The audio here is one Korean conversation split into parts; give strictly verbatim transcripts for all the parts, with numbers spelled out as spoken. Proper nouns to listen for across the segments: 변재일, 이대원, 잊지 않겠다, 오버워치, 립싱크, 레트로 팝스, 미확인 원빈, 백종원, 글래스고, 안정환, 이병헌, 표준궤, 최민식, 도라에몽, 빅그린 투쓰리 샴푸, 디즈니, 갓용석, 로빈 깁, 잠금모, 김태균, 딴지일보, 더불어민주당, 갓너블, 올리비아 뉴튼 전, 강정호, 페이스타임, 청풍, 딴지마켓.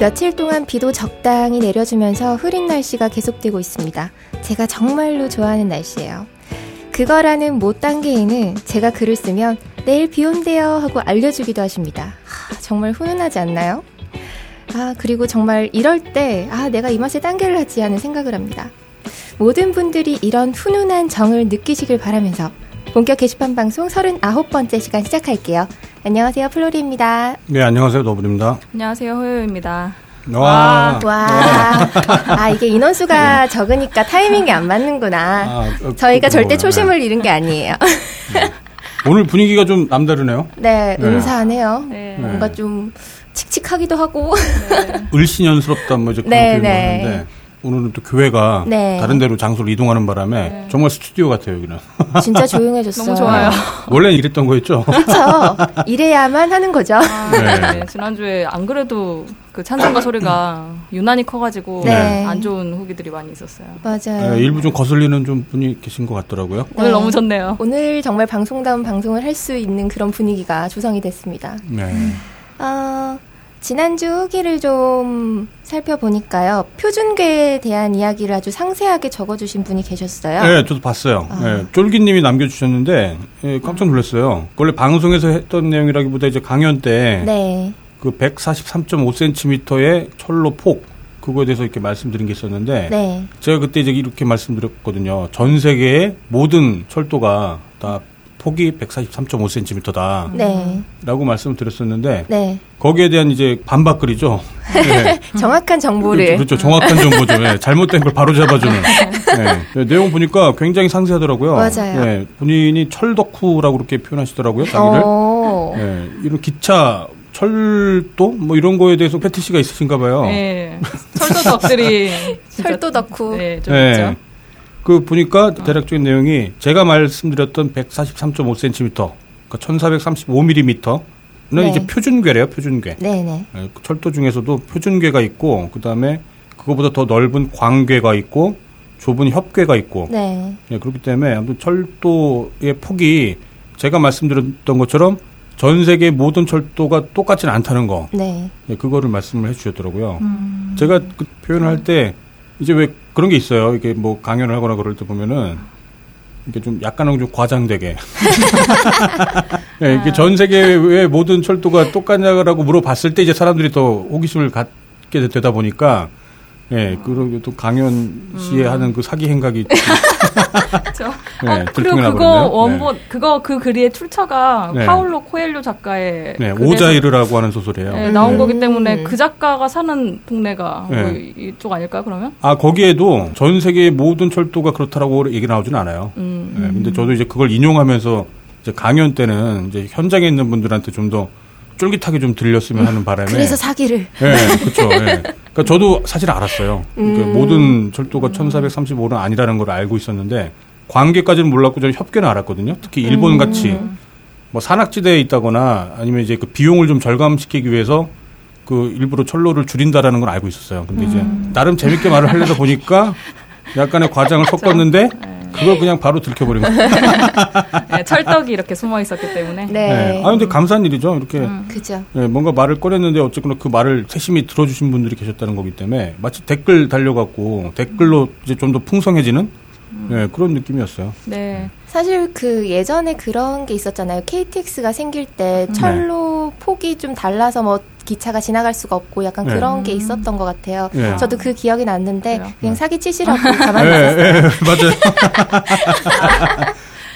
며칠 동안 비도 적당히 내려주면서 흐린 날씨가 계속되고 있습니다. 제가 정말로 좋아하는 날씨예요. 그거라는 못 단계에는 제가 글을 쓰면 내일 비 온대요 하고 알려주기도 하십니다. 하, 정말 훈훈하지 않나요? 아, 그리고 정말 이럴 때 아, 내가 이 맛에 단계를 하지 하는 생각을 합니다. 모든 분들이 이런 훈훈한 정을 느끼시길 바라면서 본격 게시판 방송 서른아홉 번째 시간 시작할게요. 안녕하세요, 플로리입니다. 네, 안녕하세요, 너블입니다. 안녕하세요, 호요입니다. 와. 와. 와. 아, 이게 인원수가 적으니까 타이밍이 안 맞는구나. 아, 어, 저희가 어, 절대 어, 초심을 네. 잃은 게 아니에요. 오늘 분위기가 좀 남다르네요. 네, 네. 음산해요. 네. 뭔가 좀 칙칙하기도 하고. 네. 을씨년스럽다는 뭐 이제 그런 네, 표현이 있는데. 네. 오늘은 또 교회가 네. 다른 데로 장소로 이동하는 바람에 네. 정말 스튜디오 같아요, 여기는. 진짜 조용해졌어요. 너무 좋아요. 원래는 이랬던 거였죠? 그렇죠. 이래야만 하는 거죠. 아, 네. 네. 지난주에 안 그래도 그 찬성과 소리가 유난히 커가지고 네. 안 좋은 후기들이 많이 있었어요. 맞아요. 네, 일부 좀 거슬리는 좀 분이 계신 것 같더라고요. 네. 오늘 너무 좋네요. 오늘 정말 방송다운 방송을 할 수 있는 그런 분위기가 조성이 됐습니다. 네. 어... 지난주 후기를 좀 살펴보니까요. 표준궤에 대한 이야기를 아주 상세하게 적어주신 분이 계셨어요. 네, 저도 봤어요. 아. 네, 쫄기님이 남겨주셨는데 예, 깜짝 놀랐어요. 원래 방송에서 했던 내용이라기보다 이제 강연 때 네. 그 백사십삼 점 오 센티미터의 철로 폭 그거에 대해서 이렇게 말씀드린 게 있었는데 네. 제가 그때 이제 이렇게 말씀드렸거든요. 전 세계의 모든 철도가 다 폭이 백사십삼 점 오 센티미터다. 네. 라고 말씀을 드렸었는데, 네. 거기에 대한 이제 반박글이죠. 네. 정확한 정보를. 그렇죠. 정확한 정보죠. 네. 잘못된 걸 바로 잡아주는. 네. 네. 내용 보니까 굉장히 상세하더라고요. 맞아요. 네. 본인이 철덕후라고 그렇게 표현하시더라고요. 자기를. 네. 이런 기차, 철도? 뭐 이런 거에 대해서 패티시가 있으신가 봐요. 네. 철도 덕들이. 철도 덕후. 네. 좀 네. 있죠. 그 보니까 대략적인 내용이 제가 말씀드렸던 백사십삼 점 오 센티미터, 그러니까 천사백삼십오 밀리미터는 네. 이제 표준궤래요, 표준궤. 네네. 네, 철도 중에서도 표준궤가 있고, 그 다음에 그거보다 더 넓은 광궤가 있고, 좁은 협궤가 있고. 네. 네. 그렇기 때문에 아무튼 철도의 폭이 제가 말씀드렸던 것처럼 전 세계 모든 철도가 똑같지는 않다는 거. 네. 네 그거를 말씀을 해주셨더라고요. 음. 제가 그 표현을 할 때. 이제 왜 그런 게 있어요. 이게 뭐 강연을 하거나 그럴 때 보면은 이게 좀 약간은 좀 과장되게. 네, 이게 전 세계 왜 모든 철도가 똑같냐라고 물어봤을 때 이제 사람들이 더 호기심을 갖게 되다 보니까 예, 네, 그런 또 강연 시에 음. 하는 그 사기 행각이. 그렇죠. 네, 아, 그리고 그거 원본 네. 그거 그 글의 출처가 네. 파울로 코엘료 작가의 네, 오자이르라고 하는 소설이에요. 네, 나온 네. 거기 때문에 음. 그 작가가 사는 동네가 네. 뭐 이쪽 아닐까요? 그러면? 아 거기에도 전 세계의 모든 철도가 그렇다라고 얘기 나오진 않아요. 음. 네, 근데 저도 이제 그걸 인용하면서 이제 강연 때는 이제 현장에 있는 분들한테 좀 더 쫄깃하게 좀 들렸으면 하는 바람에. 그래서 사기를. 네, 그렇죠. 네. 그러니까 저도 사실 알았어요. 음. 그러니까 모든 철도가 천사백삼십오는 아니라는 걸 알고 있었는데 관계까지는 몰랐고 저는 협궤는 알았거든요. 특히 일본 같이 음. 뭐 산악지대에 있다거나 아니면 이제 그 비용을 좀 절감시키기 위해서 그 일부러 철로를 줄인다라는 걸 알고 있었어요. 근데 이제 음. 나름 재밌게 말을 하려다 보니까 약간의 과장을 섞었는데 그걸 그냥 바로 들켜버린 거예요. 네, 철떡이 이렇게 숨어 있었기 때문에. 네. 네. 아 근데 감사한 일이죠. 이렇게. 음, 그죠. 네, 뭔가 말을 꺼냈는데 어쨌거나 그 말을 세심히 들어주신 분들이 계셨다는 거기 때문에 마치 댓글 달려갖고 댓글로 이제 좀 더 풍성해지는 음. 네, 그런 느낌이었어요. 네. 사실 그 예전에 그런 게 있었잖아요. 케이티엑스가 생길 때 철로 네. 폭이 좀 달라서 뭐 기차가 지나갈 수가 없고 약간 네. 그런 게 있었던 것 같아요. 네. 저도 그 기억이 났는데 그래요? 그냥 네. 사기치시라고 가만히 네, 있었어요. 네, 맞아요.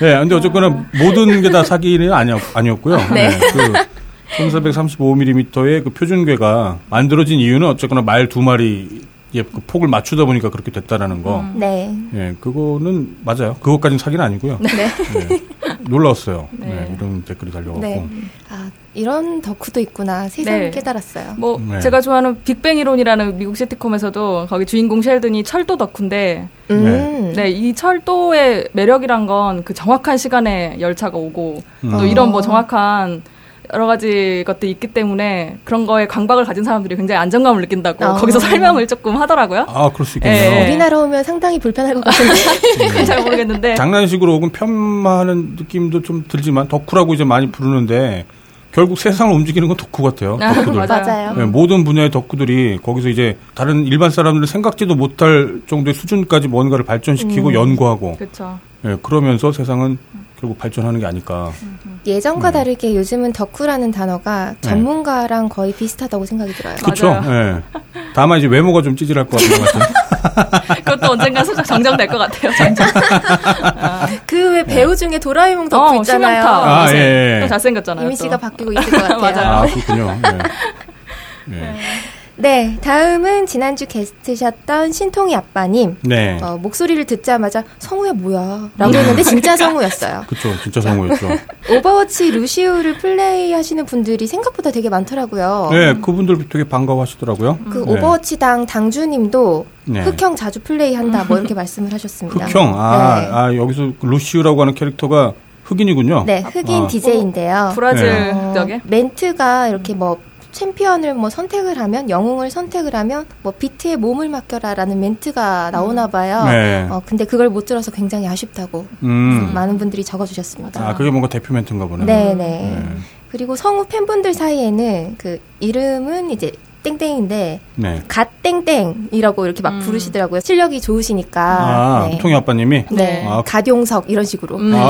네, 근데 어쨌거나 모든 게 다 사기는 아니었, 아니었고요. 네. 네, 그 천사백삼십오 밀리미터의 그 표준궤가 만들어진 이유는 어쨌거나 말 두 마리 예, 그 폭을 맞추다 보니까 그렇게 됐다라는 거. 음. 네. 예, 그거는 맞아요. 그것까지는 사기는 아니고요. 네. 네. 놀라웠어요. 네. 네, 이런 댓글이 달려가고. 네. 아, 이런 덕후도 있구나. 세상을 네. 깨달았어요. 뭐 네. 제가 좋아하는 빅뱅 이론이라는 미국 시트콤에서도 거기 주인공 셸든이 철도 덕후인데, 음. 네, 이 철도의 매력이란 건 그 정확한 시간에 열차가 오고 음. 또 이런 뭐 정확한 여러 가지 것들이 있기 때문에 그런 거에 강박을 가진 사람들이 굉장히 안정감을 느낀다고 어. 거기서 설명을 조금 하더라고요. 아, 그럴 수 있겠네요. 네. 우리나라 오면 상당히 불편할 것 같은데. 음. 잘 모르겠는데. 장난식으로 혹은 편마하는 느낌도 좀 들지만 덕후라고 이제 많이 부르는데 결국 세상을 움직이는 건 덕후 같아요. 덕후들. 맞아요. 네, 모든 분야의 덕후들이 거기서 이제 다른 일반 사람들은 생각지도 못할 정도의 수준까지 뭔가를 발전시키고 음. 연구하고. 그렇죠. 네, 그러면서 세상은 결국 발전하는 게 아닐까. 예전과 음. 다르게 요즘은 덕후라는 단어가 전문가랑 네. 거의 비슷하다고 생각이 들어요. 그렇죠. 네. 다만 이제 외모가 좀 찌질할 것 같은 것 같아요. 그것도 언젠가 살짝 정정될 것 같아요. 아. 그 외 배우 중에 도라에몽 덕후 어, 있잖아요. 심형타. 아, 예, 예. 잘생겼잖아요. 이미지가 또. 바뀌고 있을 것 같아요. 맞아요. 아, 그렇군요. 예. 예. 네, 다음은 지난주 게스트셨던 신통이 아빠님. 네. 어, 목소리를 듣자마자 성우야 뭐야 라고 했는데 진짜 성우였어요. 그쵸, 진짜 성우였죠. 오버워치 루시우를 플레이하시는 분들이 생각보다 되게 많더라고요. 네, 그분들 되게 반가워하시더라고요. 그 네. 오버워치당 당주님도 네. 흑형 자주 플레이한다 뭐 이렇게 말씀을 하셨습니다. 흑형, 아, 네. 아 여기서 루시우라고 하는 캐릭터가 흑인이군요. 네, 흑인 아. 디제이인데요. 오, 브라질 쪽에 어, 멘트가 이렇게 뭐 챔피언을 뭐 선택을 하면 영웅을 선택을 하면 뭐 비트에 몸을 맡겨라라는 멘트가 나오나 봐요. 네. 어, 근데 그걸 못 들어서 굉장히 아쉽다고 음. 많은 분들이 적어주셨습니다. 아 그게 뭔가 대표 멘트인가 보네요. 네네. 네. 그리고 성우 팬분들 사이에는 그 이름은 이제 땡땡인데 네. 갓 땡땡이라고 이렇게 막 음. 부르시더라고요. 실력이 좋으시니까. 아, 네. 통이 아빠님이? 네. 아. 갓용석 이런 식으로. 음. 아.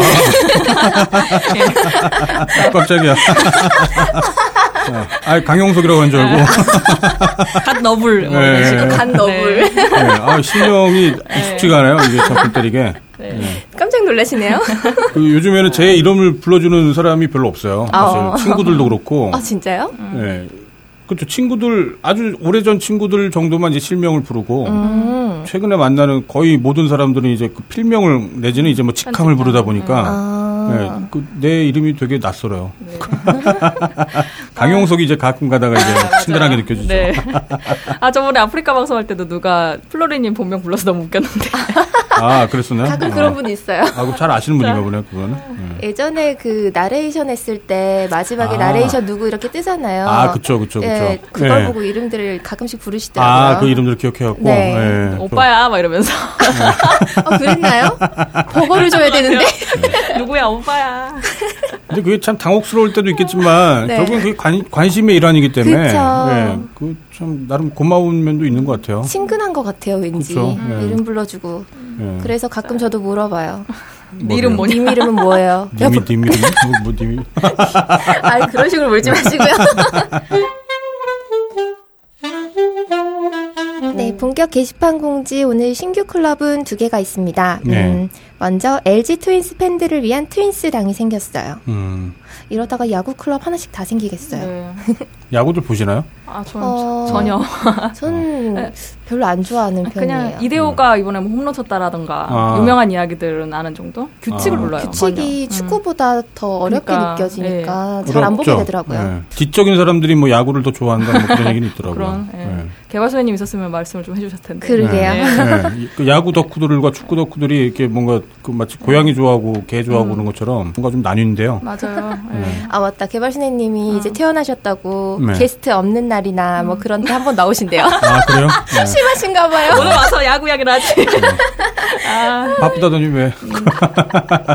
깜짝이야. 네. 아, 강용석이라고 한 줄 알고. 갓너블. 네. 갓너블. 네. 네. 아, 실력이 익숙지가 않아요. 이게 자꾸 때리게. 네. 네. 깜짝 놀라시네요. 그 요즘에는 제 이름을 불러주는 사람이 별로 없어요. 아, 사실 어. 친구들도 그렇고. 아, 진짜요? 음. 네. 그렇죠. 친구들, 아주 오래전 친구들 정도만 이제 실명을 부르고, 음. 최근에 만나는 거의 모든 사람들은 이제 그 필명을 내지는 이제 뭐 직함을 부르다 보니까, 음. 아. 네, 그 내 이름이 되게 낯설어요. 네. 강용석이 이제 가끔 가다가 이제 아, 친근하게 느껴지죠. 네. 아, 저번에 아프리카 방송할 때도 누가 플로리님 본명 불러서 너무 웃겼는데. 아, 그랬었나요? 가끔 아. 그런 분이 있어요. 아, 그 잘 아시는 분인가 보네요, 그거는. 네. 예전에 그 나레이션 했을 때 마지막에 아. 나레이션 누구 이렇게 뜨잖아요. 아, 그쵸, 그쵸, 그쵸. 네, 그걸 네. 보고 이름들을 가끔씩 부르시더라고요. 아, 그 이름들을 기억해갖고. 네. 네. 오빠야, 막 이러면서. 네. 어, 그랬나요? 버거를 줘야 되는데. 네. 누구야, 오빠야. 근데 그게 참 당혹스러울 때도 있겠지만, 네. 결국은 그게 관, 관심의 일환이기 때문에. 그쵸. 네. 그 참, 나름 고마운 면도 있는 것 같아요. 친근한 것 같아요, 왠지. 음. 이름 불러주고. 네. 그래서 가끔 저도 물어봐요. 네 이름 뭐냐? 님 이름은 뭐예요? 님이, 님 이름? 뭐, 뭐, 님이. 아, 그런 식으로 물지 마시고요. 네, 본격 게시판 공지 오늘 신규 클럽은 두 개가 있습니다. 네. 음, 먼저 엘지 트윈스 팬들을 위한 트윈스 당이 생겼어요. 음. 이러다가 야구 클럽 하나씩 다 생기겠어요. 네. 야구들 보시나요? 아, 전 어, 전혀. 전 네. 별로 안 좋아하는 편이에요. 그냥 이대호가 이번에 뭐 홈런 쳤다라던가 아. 유명한 이야기들은 아는 정도? 규칙을 아. 몰라요. 규칙이 전혀. 축구보다 음. 더 어렵게 그러니까, 느껴지니까 네. 잘 안 보게 되더라고요. 네. 지적인 사람들이 뭐 야구를 더 좋아한다 뭐 그런 얘기는 있더라고요. 그런, 네. 네. 개발 선생님 있었으면 말씀을 좀 해주셨을 텐데. 그러게요. 네. 네. 그 야구 덕후들과 축구 덕후들이 이렇게 뭔가 그 마치 고양이 좋아하고 개 좋아하고 그런 음. 것처럼 뭔가 좀 나뉜데요. 맞아요. 네. 아 맞다. 개발 선생님이 음. 이제 태어나셨다고 네. 게스트 없는 날이나 음. 뭐 그런 때 한번 나오신대요. 아 그래요? 네. 심하신가 봐요. 오늘 와서 야구 이야기를 하지. 네. 아. 바쁘다더니 왜? 음.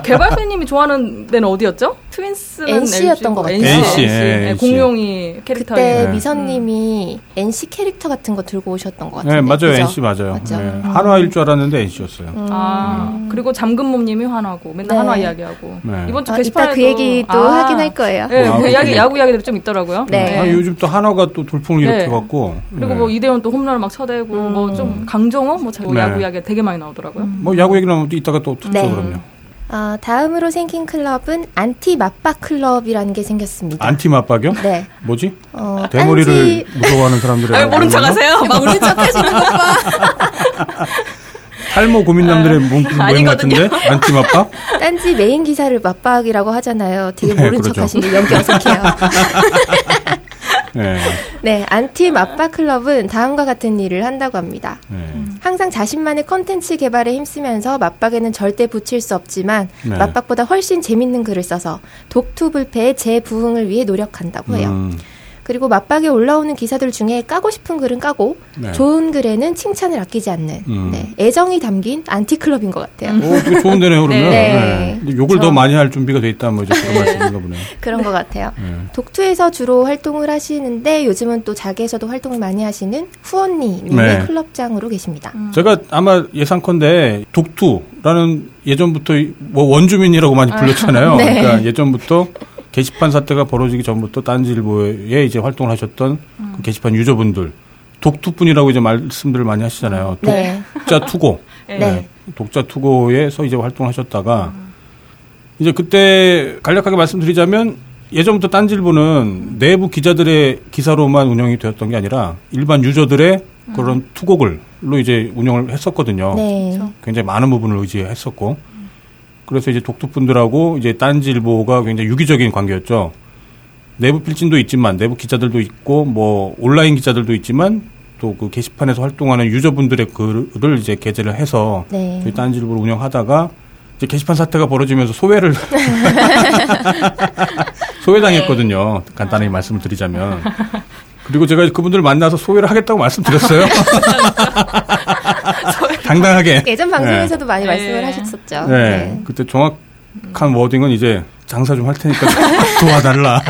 개발 선생님이 좋아하는 데는 어디였죠? 트윈스는 엔씨였던 것 같아요. 엔씨, 엔씨. 네, 공룡이 캐릭터. 그때 네. 미선님이 음. 엔씨 캐릭터 같은 거 들고 오셨던 것 같은데. 네 맞아요. 그죠? 엔씨 맞아요. 맞죠? 네. 음. 한화일 줄 알았는데 엔씨였어요. 음. 아 음. 그리고 잠금모님이 한화고 맨날 네. 한화 이야기하고 네. 이번 주 게시판에도 아, 그 얘기 또 아. 하긴 할 거예요. 네, 뭐 그 이야기 야구 이야기들이 좀 있더라고요. 네. 네. 아니, 요즘 또 한화가 또 돌풍을 네. 일으켜갖고 그리고 네. 뭐 이대원 또 홈런을 막 쳐대고 음. 뭐 좀 강정호 뭐 자꾸 네. 야구 이야기 되게 많이 나오더라고요. 음. 뭐 야구 얘기 나오면 또 이따가 또 듣죠. 네. 그럼요. 어, 다음으로 생긴 클럽은 안티 맞박 클럽이라는 게 생겼습니다. 안티 맞박이요? 네. 뭐지? 어, 대머리를 안지... 무서워하는 사람들의. 아, 모른 척하세요. 막 모른 척하시는 것 봐. 탈모 고민남들의 몸풀 모양 같은데? 안티 맞박? 딴지 메인 기사를 맞박이라고 하잖아요. 되게 모른 네, 그렇죠. 척 하시는 연기 어색해요. 네. 네, 안티 맞박 클럽은 다음과 같은 일을 한다고 합니다. 네. 항상 자신만의 컨텐츠 개발에 힘쓰면서 맞박에는 절대 붙일 수 없지만 네. 맞박보다 훨씬 재밌는 글을 써서 독투불패의 재부흥을 위해 노력한다고 해요. 음. 그리고 맞박에 올라오는 기사들 중에 까고 싶은 글은 까고 네. 좋은 글에는 칭찬을 아끼지 않는 음. 네, 애정이 담긴 안티클럽인 것 같아요. 오, 되게 좋은 데네요. 그러면 네. 네. 욕을 저... 더 많이 할 준비가 돼 있다 뭐 이제 그런 말씀인가 보네요. 그런 것 같아요. 네. 독투에서 주로 활동을 하시는데 요즘은 또 자계에서도 활동을 많이 하시는 후언니님의 네. 클럽장으로 계십니다. 음. 제가 아마 예상컨대 독투라는 예전부터 뭐 원주민이라고 많이 불렸잖아요. 네. 그러니까 예전부터 게시판 사태가 벌어지기 전부터 딴지일보에 이제 활동을 하셨던 음. 그 게시판 유저분들 독투뿐이라고 이제 말씀들을 많이 하시잖아요. 독자 투고, 네. 네. 독자 투고에서 이제 활동하셨다가 음. 이제 그때 간략하게 말씀드리자면 예전부터 딴지일보는 내부 기자들의 기사로만 운영이 되었던 게 아니라 일반 유저들의 음. 그런 투고글로 이제 운영을 했었거든요. 네. 굉장히 많은 부분을 의지했었고. 그래서 이제 독특분들하고 이제 딴지일보가 굉장히 유기적인 관계였죠. 내부 필진도 있지만 내부 기자들도 있고 뭐 온라인 기자들도 있지만 또 그 게시판에서 활동하는 유저분들의 글을 이제 게재를 해서 네. 딴지일보를 운영하다가 이제 게시판 사태가 벌어지면서 소외를 소외당했거든요. 네. 간단히 말씀을 드리자면. 그리고 제가 그분들 만나서 소외를 하겠다고 말씀드렸어요. 당당하게. 예전 방송에서도 네. 많이 말씀을 네. 하셨었죠. 네. 네. 그때 정확한 워딩은 이제 장사 좀 할 테니까 도와달라.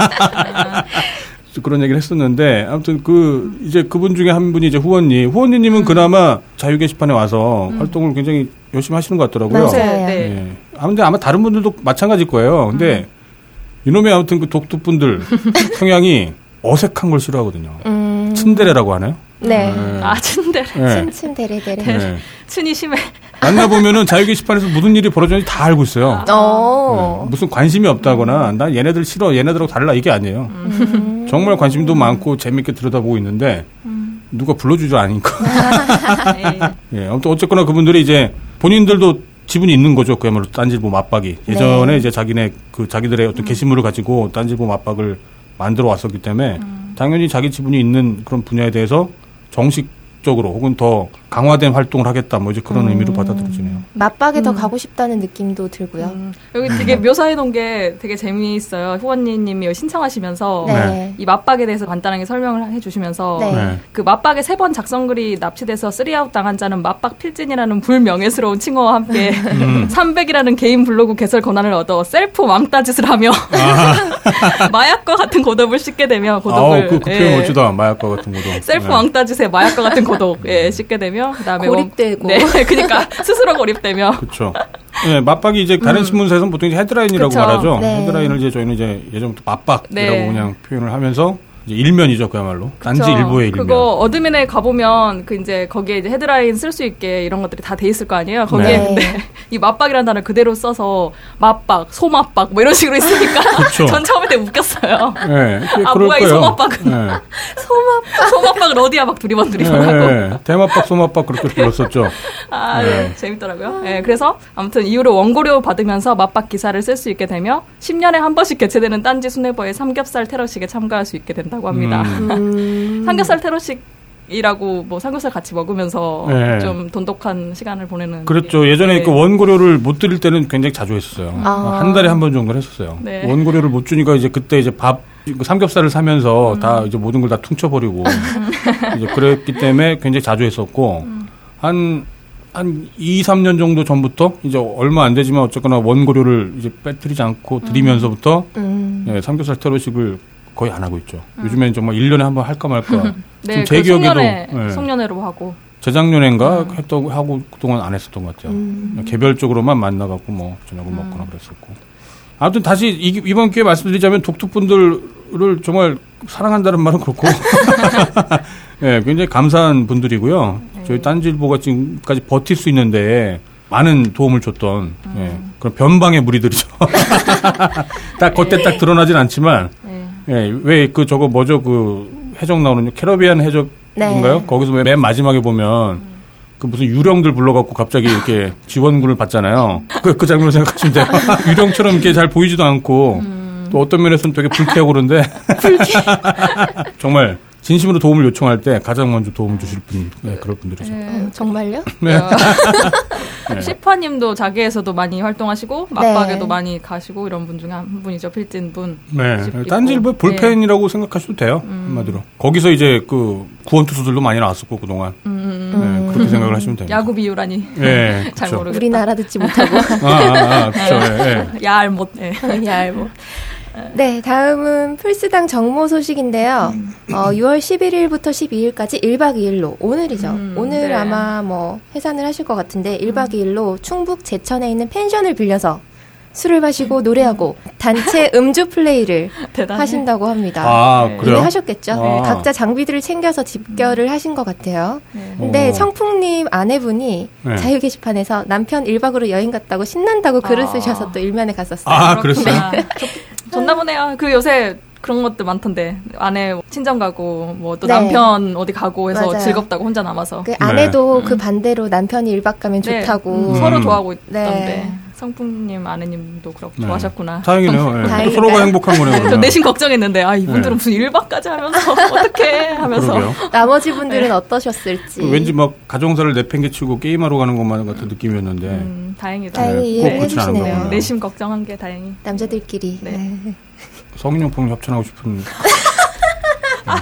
그런 얘기를 했었는데 아무튼 그 이제 그분 중에 한 분이 이제 후원님. 후원님은 음. 그나마 자유 게시판에 와서 음. 활동을 굉장히 열심히 하시는 것 같더라고요. 맞아요. 네. 아무튼 네. 아마 다른 분들도 마찬가지일 거예요. 근데 음. 이놈의 아무튼 그 독특분들 성향이 어색한 걸 싫어하거든요. 음. 츤데레라고 하나요? 네. 네. 아, 츤데레. 네. 츤데레데레. 네. 춘이 심해. 만나보면은 자유 게시판에서 무슨 일이 벌어졌는지 다 알고 있어요. 아. 네. 무슨 관심이 없다거나, 난 얘네들 싫어, 얘네들하고 달라, 이게 아니에요. 음. 정말 관심도 많고, 재밌게 들여다보고 있는데, 음. 누가 불러주지 않으니까. 예, 아무튼 어쨌거나 그분들이 이제 본인들도 지분이 있는 거죠. 그야말로 딴지일보 맞박이. 예전에 네. 이제 자기네, 그 자기들의 어떤 게시물을 가지고 딴지일보 맞박을 만들어 왔었기 때문에 음. 당연히 자기 지분이 있는 그런 분야에 대해서 정식적으로 혹은 더 강화된 활동을 하겠다 뭐 이제 그런 음. 의미로 받아들여지네요. 맞박에 음. 더 가고 싶다는 느낌도 들고요. 음. 여기 되게 묘사해놓은 게 되게 재미있어요. 후원님이 신청하시면서 네. 이 맞박에 대해서 간단하게 설명을 해주시면서 네. 네. 그 맞박에 세 번 작성글이 납치돼서 쓰리아웃 당한 자는 맞박 필진이라는 불명예스러운 칭호와 함께 음. 삼백이라는 개인 블로그 개설 권한을 얻어 셀프 왕따짓을 하며 마약과 같은 고독을 씻게 되며 고독을 아우, 그, 그 표현 멋지다. 예. 마약과 같은 고독. 셀프 네. 왕따짓에 마약과 같은 고독 예, 씻게 되며 그다음에 고립되고 네, 그러니까 스스로 고립되며 그렇죠. 네, 맞박이 이제 다른 음. 신문사에서는 보통 이제 헤드라인이라고 그쵸? 말하죠. 네. 헤드라인을 이제 저희는 이제 예전부터 맞박이라고 네. 그냥 표현을 하면서. 일면이죠, 그야말로. 딴지 일보의 일면. 그거 어드민에 가보면 그 이제 거기에 이제 헤드라인 쓸 수 있게 이런 것들이 다 돼 있을 거 아니에요. 거기에 네. 근데 이 맞박이라는 단어 그대로 써서 맞박, 소맞박 뭐 이런 식으로 있으니까 전 처음에 되게 웃겼어요. 네, 아 뭐야 거예요. 이 소맞박은 네. 소맞박, 소맞박은 어디야 막 두리번 두리번 네, 하고 네. 대맞박, 소맞박 그렇게 불렀었죠. 아 네. 네. 재밌더라고요. 네, 그래서 아무튼 이후로 원고료 받으면서 맞박 기사를 쓸 수 있게 되며 십 년에 한 번씩 개최되는 딴지 수뇌부의 삼겹살 테러식에 참가할 수 있게 된다. 합니다. 음. 삼겹살 테러식이라고 뭐 삼겹살 같이 먹으면서 네. 좀 돈독한 시간을 보내는. 그렇죠. 예전에 네. 그 원고료를 못 드릴 때는 굉장히 자주 했었어요. 아. 한 달에 한 번 정도 했었어요. 네. 원고료를 못 주니까 이제 그때 이제 밥 삼겹살을 사면서 음. 다 이제 모든 걸 다 퉁쳐버리고 이제 그랬기 때문에 굉장히 자주 했었고 음. 한. 한 이, 삼 년 정도 전부터 이제 얼마 안 되지만 어쨌거나 원고료를 이제 빼뜨리지 않고 드리면서부터 음. 예, 삼겹살 테러식을 거의 안 하고 있죠. 음. 요즘에는 정말 일 년에 한번 할까 말까. 네, 제 기억에도 송년회, 예, 송년회로 하고. 재작년엔가 음. 했다고 하고 그동안 안 했었던 것 같아요. 음. 개별적으로만 만나갖고 뭐 저녁을 음. 먹거나 그랬었고. 아무튼 다시 이, 이번 기회에 말씀드리자면 독특분들을 정말 사랑한다는 말은 그렇고. 예, 굉장히 감사한 분들이고요. 네. 저희 딴지일보가 지금까지 버틸 수 있는데 많은 도움을 줬던 음. 예, 그런 변방의 무리들이죠. 딱 겉에 딱 드러나진 않지만 네. 예, 왜 그 저거 뭐죠 그 해적 나오는 캐러비안 해적인가요? 네. 거기서 맨 마지막에 보면 그 무슨 유령들 불러갖고 갑자기 이렇게 지원군을 받잖아요. 그, 그 장면을 생각하시면 돼요. 유령처럼 이렇게 잘 보이지도 않고 음. 또 어떤 면에서는 되게 불쾌하고 그런데 정말. 진심으로 도움을 요청할 때 가장 먼저 도움을 주실 분, 네, 그럴 분들이죠. 음, 정말요? 네. 네. 시파님도 자기에서도 많이 활동하시고 맞박에도 네. 많이 가시고 이런 분 중에 한 분이죠. 필진 분. 네. 딴지일보 볼펜이라고 네. 생각하셔도 돼요. 음. 한마디로. 거기서 이제 그 구원투수들도 많이 나왔었고 그동안. 음. 네, 그렇게 생각을 하시면 됩니다. 야구 비유라니. 네. 잘 모르겠다. 우리나라 듣지 못하고. 아, 아, 아 그렇죠. 네. 네. 야알못. 네. 야알못. 네, 다음은 풀스당 정모 소식인데요. 어, 유월 십일일부터 십이일까지 일박 이일로 오늘이죠. 음, 오늘 네. 아마 뭐 해산을 하실 것 같은데 일박 이일로 충북 제천에 있는 펜션을 빌려서 술을 마시고 노래하고 단체 음주 플레이를 하신다고 합니다. 아, 네. 그래요? 이미 하셨겠죠? 아. 각자 장비들을 챙겨서 집결을 하신 것 같아요. 네. 근데 청풍님 아내분이 네. 자유 게시판에서 남편 일박으로 여행 갔다고 신난다고 글을 아. 쓰셔서 또 일면에 갔었어요. 아, 그랬어요? 좋나 보네요. 그 요새 그런 것들 많던데 아내 친정 가고 뭐 또 네. 남편 어디 가고 해서 맞아요. 즐겁다고 혼자 남아서 그 아내도 네. 그 반대로 남편이 일박 가면 네. 좋다고 음. 서로 좋아하고 있던데 네. 성풍님 아내님도 그렇고 네. 좋아하셨구나. 다행이네요. 네. 서로가 행복한 거네요. 저 내심 걱정했는데 아 이분들은 네. 무슨 일박까지 하면서 어떻게 하면서 나머지 분들은 네. 어떠셨을지. 왠지 막 가정사를 내팽개치고 게임하러 가는 것만 같은 느낌이었는데 음, 다행이다. 다행히 네. 이해를 해주시네요. 내심 걱정한 게 다행히 남자들끼리 네. 네. 성인용품 협찬하고 싶은 아.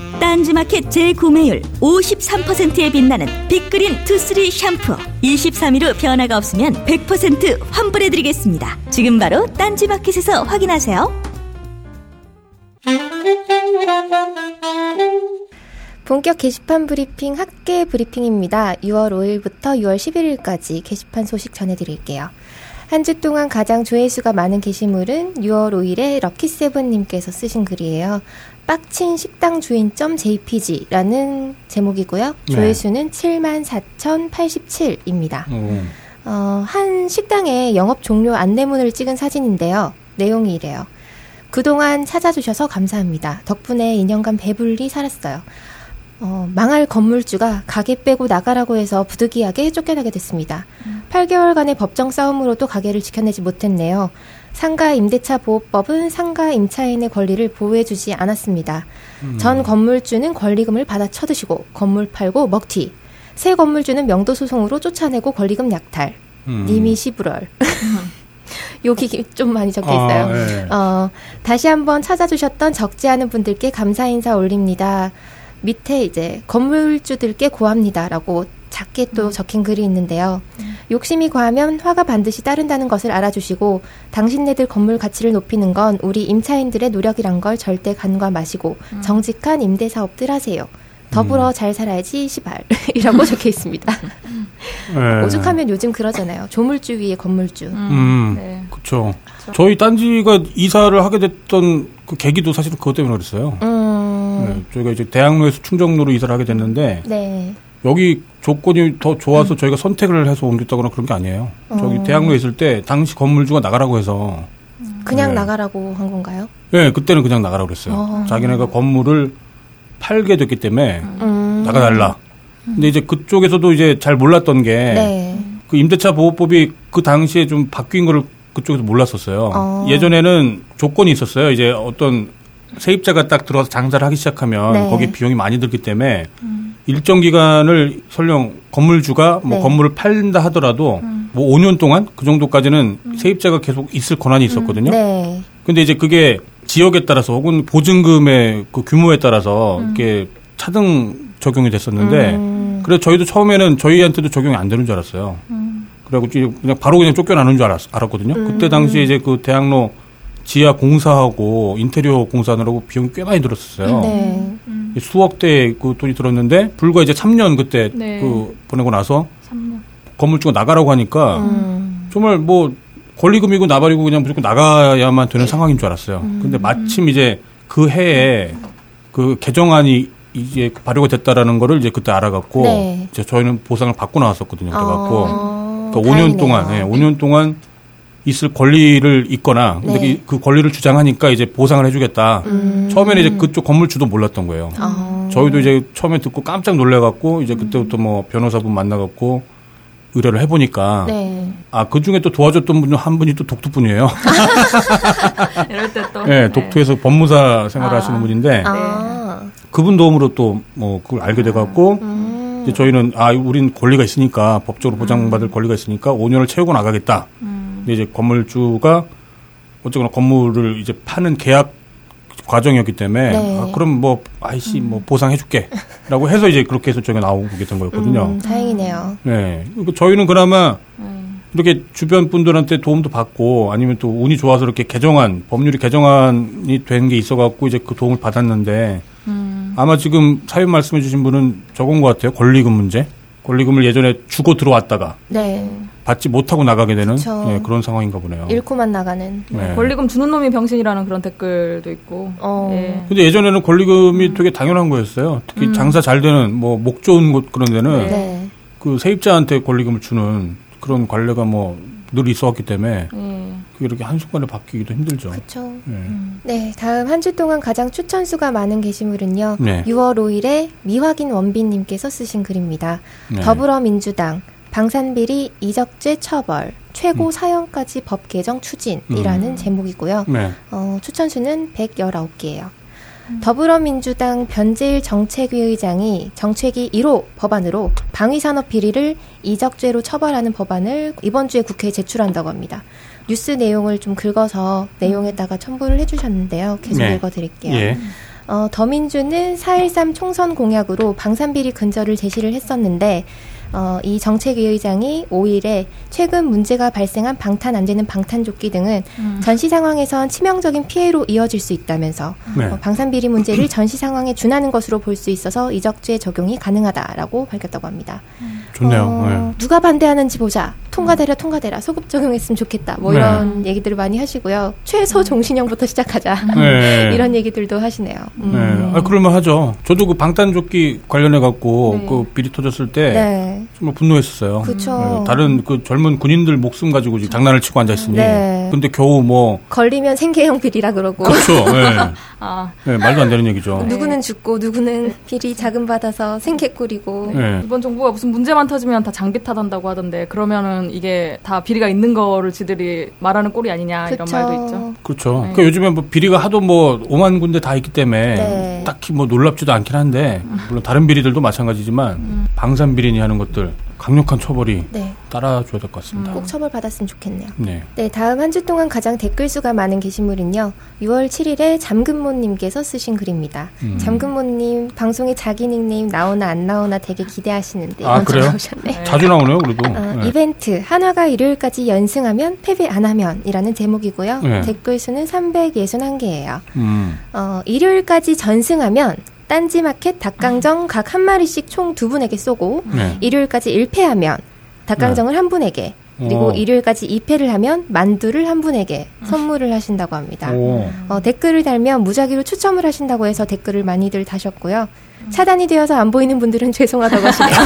딴지마켓 재구매율 오십삼 퍼센트에 빛나는 빅그린 투쓰리 샴푸 이십삼 일 후 변화가 없으면 백 퍼센트 환불해드리겠습니다. 지금 바로 딴지마켓에서 확인하세요. 본격 게시판 브리핑 학계 브리핑입니다. 유월 오일부터 유월 십일일까지 게시판 소식 전해드릴게요. 한 주 동안 가장 조회수가 많은 게시물은 유월 오일에 럭키세븐님께서 쓰신 글이에요. 빡친 식당 주인점 제이피지라는 제목이고요. 조회수는 네. 칠만 사천팔십칠입니다. 음. 어, 한 식당에 영업 종료 안내문을 찍은 사진인데요. 내용이 이래요. 그동안 찾아주셔서 감사합니다. 덕분에 이 년간 배불리 살았어요. 어, 망할 건물주가 가게 빼고 나가라고 해서 부득이하게 쫓겨나게 됐습니다. 음. 팔 개월간의 법정 싸움으로도 가게를 지켜내지 못했네요. 상가 임대차 보호법은 상가 임차인의 권리를 보호해주지 않았습니다. 음. 전 건물주는 권리금을 받아 쳐드시고 건물 팔고 먹튀. 새 건물주는 명도 소송으로 쫓아내고 권리금 약탈. 음. 님이 시불월. 여기 좀 많이 적혀 있어요. 아, 네. 어, 다시 한번 찾아주셨던 적지 않은 분들께 감사 인사 올립니다. 밑에 이제 건물주들께 고합니다라고 작게 또 음. 적힌 글이 있는데요. 음. 욕심이 과하면 화가 반드시 따른다는 것을 알아주시고 당신네들 건물 가치를 높이는 건 우리 임차인들의 노력이란 걸 절대 간과 마시고 음. 정직한 임대사업들 하세요. 더불어 음. 잘 살아야지 시발 이라고 적혀 있습니다. 네. 오죽하면 요즘 그러잖아요. 조물주 위에 건물주. 음, 음. 네. 그렇죠. 저희 딴지가 이사를 하게 됐던 그 계기도 사실은 그것 때문에 그랬어요. 음. 네. 저희가 이제 대학로에서 충정로로 이사를 하게 됐는데 네. 여기 조건이 더 좋아서 음. 저희가 선택을 해서 옮겼다거나 그런 게 아니에요. 어. 저기 대학로에 있을 때 당시 건물주가 나가라고 해서 음. 그냥 네. 나가라고 한 건가요? 네, 그때는 그냥 나가라고 그랬어요. 어. 자기네가 건물을 팔게 됐기 때문에 음. 나가달라. 근데 이제 그쪽에서도 이제 잘 몰랐던 게 네. 그 임대차 보호법이 그 당시에 좀 바뀐 거를 그쪽에서 몰랐었어요. 어. 예전에는 조건이 있었어요. 이제 어떤 세입자가 딱 들어와서 장사를 하기 시작하면 네. 거기에 비용이 많이 들기 때문에 음. 일정 기간을 설령 건물주가 뭐 네. 건물을 팔린다 하더라도 음. 뭐 오 년 동안 그 정도까지는 음. 세입자가 계속 있을 권한이 있었거든요. 음. 네. 근데 이제 그게 지역에 따라서 혹은 보증금의 그 규모에 따라서 음. 이렇게 차등 적용이 됐었는데 음. 그래서 저희도 처음에는 저희한테도 적용이 안 되는 줄 알았어요. 음. 그래갖고 그냥 바로 그냥 쫓겨나는 줄 알았, 알았거든요. 음. 그때 당시에 이제 그 대학로 지하 공사하고 인테리어 공사하느라고 비용이 꽤 많이 들었었어요. 네. 음. 수억대 그 돈이 들었는데 불과 이제 삼 년 그때 네. 그 보내고 나서 삼 년. 건물주가 나가라고 하니까 음. 정말 뭐 권리금이고 나발이고 그냥 무조건 나가야만 되는 상황인 줄 알았어요. 음. 근데 마침 이제 그 해에 그 개정안이 이게 발효가 됐다라는 거를 이제 그때 알아갖고 네. 이제 저희는 보상을 받고 나왔었거든요. 그래갖고 어, 그러니까 오 년 동안, 네, 오 년 동안 있을 권리를 있거나 근데 네. 그 권리를 주장하니까 이제 보상을 해주겠다. 음. 처음에는 이제 그쪽 건물주도 몰랐던 거예요. 어. 저희도 이제 처음에 듣고 깜짝 놀래갖고 이제 그때부터 뭐 변호사분 만나갖고 의뢰를 해보니까 네. 아, 그 중에 또 도와줬던 분 한 분이 또 독투분이에요. 이럴 때 또. 네, 독투에서 네. 법무사 생활을 아. 하시는 분인데 아. 그분 도움으로 또 뭐 그걸 알게 돼갖고. 음. 이제 저희는 아, 우린 권리가 있으니까 법적으로 보장받을 음. 권리가 있으니까 오 년을 채우고 나가겠다. 음. 근데 이제 건물주가 어쨌거나 건물을 이제 파는 계약 과정이었기 때문에 네. 아, 그럼 뭐 아이씨 음. 뭐 보상해줄게라고 해서 이제 그렇게 해서 저게 나오게 된 거였거든요. 음, 다행이네요. 네, 저희는 그나마 음. 이렇게 주변 분들한테 도움도 받고 아니면 또 운이 좋아서 이렇게 개정안 법률이 개정안이 된 게 있어갖고 이제 그 도움을 받았는데. 음. 아마 지금 사연 말씀해 주신 분은 저건 것 같아요. 권리금 문제. 권리금을 예전에 주고 들어왔다가 네. 받지 못하고 나가게 되는 네, 그런 상황인가 보네요. 잃고만 나가는. 네. 권리금 주는 놈이 병신이라는 그런 댓글도 있고. 어. 네. 근데 예전에는 권리금이 음. 되게 당연한 거였어요. 특히 음. 장사 잘 되는 뭐 목 좋은 곳 그런 데는 네. 그 세입자한테 권리금을 주는 그런 관례가 뭐 늘 있어왔기 때문에 네. 그게 이렇게 한순간에 바뀌기도 힘들죠. 그렇죠. 네. 음. 네, 다음 한 주 동안 가장 추천 수가 많은 게시물은요. 네. 유월 오일에 미확인 원빈 님께서 쓰신 글입니다. 네. 더불어민주당 방산비리 이적죄 처벌 최고 음. 사형까지 법 개정 추진이라는 음. 제목이고요. 네. 어, 추천 수는 백십구 개예요. 더불어민주당 변재일 정책위 의장이 정책위 일 호 법안으로 방위산업 비리를 이적죄로 처벌하는 법안을 이번 주에 국회에 제출한다고 합니다. 뉴스 내용을 좀 긁어서 내용에다가 첨부를 해주셨는데요. 계속 네. 읽어드릴게요. 예. 어, 더민주는 사 일삼 총선 공약으로 방산비리 근절을 제시를 했었는데 어, 이 정책위 의장이 오일에 최근 문제가 발생한 방탄 안 되는 방탄조끼 등은 음. 전시 상황에선 치명적인 피해로 이어질 수 있다면서 네. 어, 방산비리 문제를 전시 상황에 준하는 것으로 볼 수 있어서 이적죄 적용이 가능하다라고 밝혔다고 합니다. 음. 좋네요. 어, 네. 누가 반대하는지 보자. 통과되라 통과되라. 소급 적용했으면 좋겠다. 뭐 이런 네. 얘기들을 많이 하시고요. 최소 종신형부터 시작하자. 네. 이런 얘기들도 하시네요. 음. 네. 아, 그럴만하죠. 저도 그 방탄조끼 관련해갖고 네. 그 비리 터졌을 때 네. 정말 분노했었어요. 그쵸. 다른 그 젊은 군인들 목숨 가지고 그쵸. 장난을 치고 앉아있으니. 네. 근데 겨우 뭐. 걸리면 생계형 비리라 그러고. 그렇죠. 네. 아. 네, 말도 안 되는 얘기죠. 네. 누구는 죽고, 누구는 비리 자금 받아서 생계 꾸리고. 네. 이번 정부가 무슨 문제만 터지면 다 장비 탓한다고 하던데, 그러면은 이게 다 비리가 있는 거를 지들이 말하는 꼴이 아니냐, 그쵸. 이런 말도 있죠. 그렇죠. 네. 그러니까 요즘에 뭐 비리가 하도 뭐 오만 군데 다 있기 때문에 네. 딱히 뭐 놀랍지도 않긴 한데, 물론 다른 비리들도 마찬가지지만, 음. 방산비리니 하는 것들 강력한 처벌이 네. 따라줘야 될 것 같습니다. 음, 꼭 처벌받았으면 좋겠네요. 네. 네, 다음 한 주 동안 가장 댓글 수가 많은 게시물은요. 유월 칠일에 잠금모님께서 쓰신 글입니다. 음. 잠금모님 방송에 자기 닉네임 나오나 안 나오나 되게 기대하시는데 아, 그래요? 나오셨네. 네. 자주 나오네요. 그래도 어, 네. 이벤트 한화가 일요일까지 연승하면 패배 안 하면 이라는 제목이고요. 네. 댓글 수는 삼백육십일 개예요. 음. 어, 일요일까지 전승하면 딴지마켓 닭강정 각 한 마리씩 총 두 분에게 쏘고 네. 일요일까지 일 패하면 닭강정을 네. 한 분에게 그리고 오. 일요일까지 이 패를 하면 만두를 한 분에게 선물을 하신다고 합니다. 어, 댓글을 달면 무작위로 추첨을 하신다고 해서 댓글을 많이들 다셨고요. 차단이 되어서 안 보이는 분들은 죄송하다고 하시네요.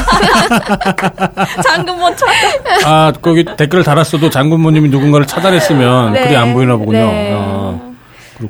장군모 차단. 아, 거기 댓글을 달았어도 장군모님이 누군가를 차단했으면 네. 그게 안 보이나 보군요. 네. 아.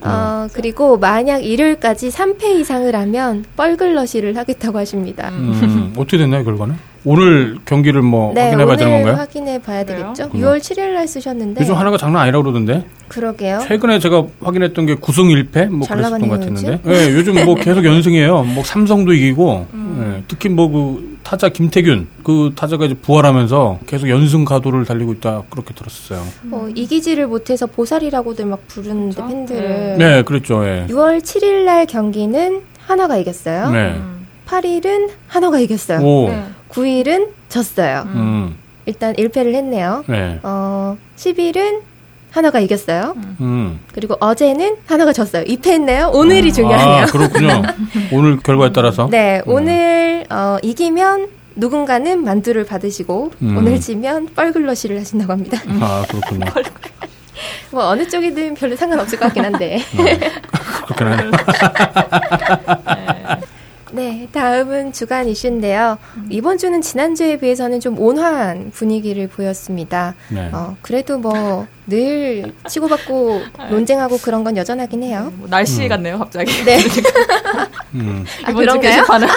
어, 그리고 만약 일요일까지 삼 패 이상을 하면 뻘글러시를 하겠다고 하십니다. 음, 어떻게 됐나요, 결과는? 오늘 경기를 뭐 네, 확인해봐야 되는 건가요? 네, 오늘 확인해봐야 되겠죠. 그래요? 유월 칠일 날 쓰셨는데 요즘 하나가 장난 아니라고 그러던데. 그러게요. 최근에 제가 확인했던 게 구승 일 패 뭐 그랬었던 것 같았는데 네, 요즘 뭐 계속 연승이에요. 뭐 삼성도 이기고 음. 네, 특히 뭐 그 타자 김태균 그 타자가 이제 부활하면서 계속 연승 가도를 달리고 있다 그렇게 들었어요. 음. 어, 이기지를 못해서 보살이라고들 막 부르는데 그렇죠? 팬들을. 네, 네 그렇죠. 네. 유월 칠일 날 경기는 한화가 이겼어요. 네. 팔 일은 한화가 이겼어요. 오. 네. 구일은 졌어요. 음. 일단 일 패를 했네요. 네. 어, 십일은 한화가 이겼어요. 음. 그리고 어제는 한화가 졌어요. 이 패 했네요. 오늘이 음. 중요하네요. 아, 그렇군요. 오늘 결과에 따라서. 네. 음. 오늘 어, 이기면 누군가는 만두를 받으시고 음. 오늘 지면 뻘글러시를 하신다고 합니다. 아, 그렇군요. 뭐 어느 쪽이든 별로 상관없을 것 같긴 한데. 음. 그렇긴 하네요. 네, 다음은 주간 이슈인데요. 음. 이번 주는 지난주에 비해서는 좀 온화한 분위기를 보였습니다. 네. 어, 그래도 뭐 늘 치고받고 논쟁하고 그런 건 여전하긴 해요. 뭐 날씨 음. 같네요, 갑자기. 네. 음. 이번 주 게시판은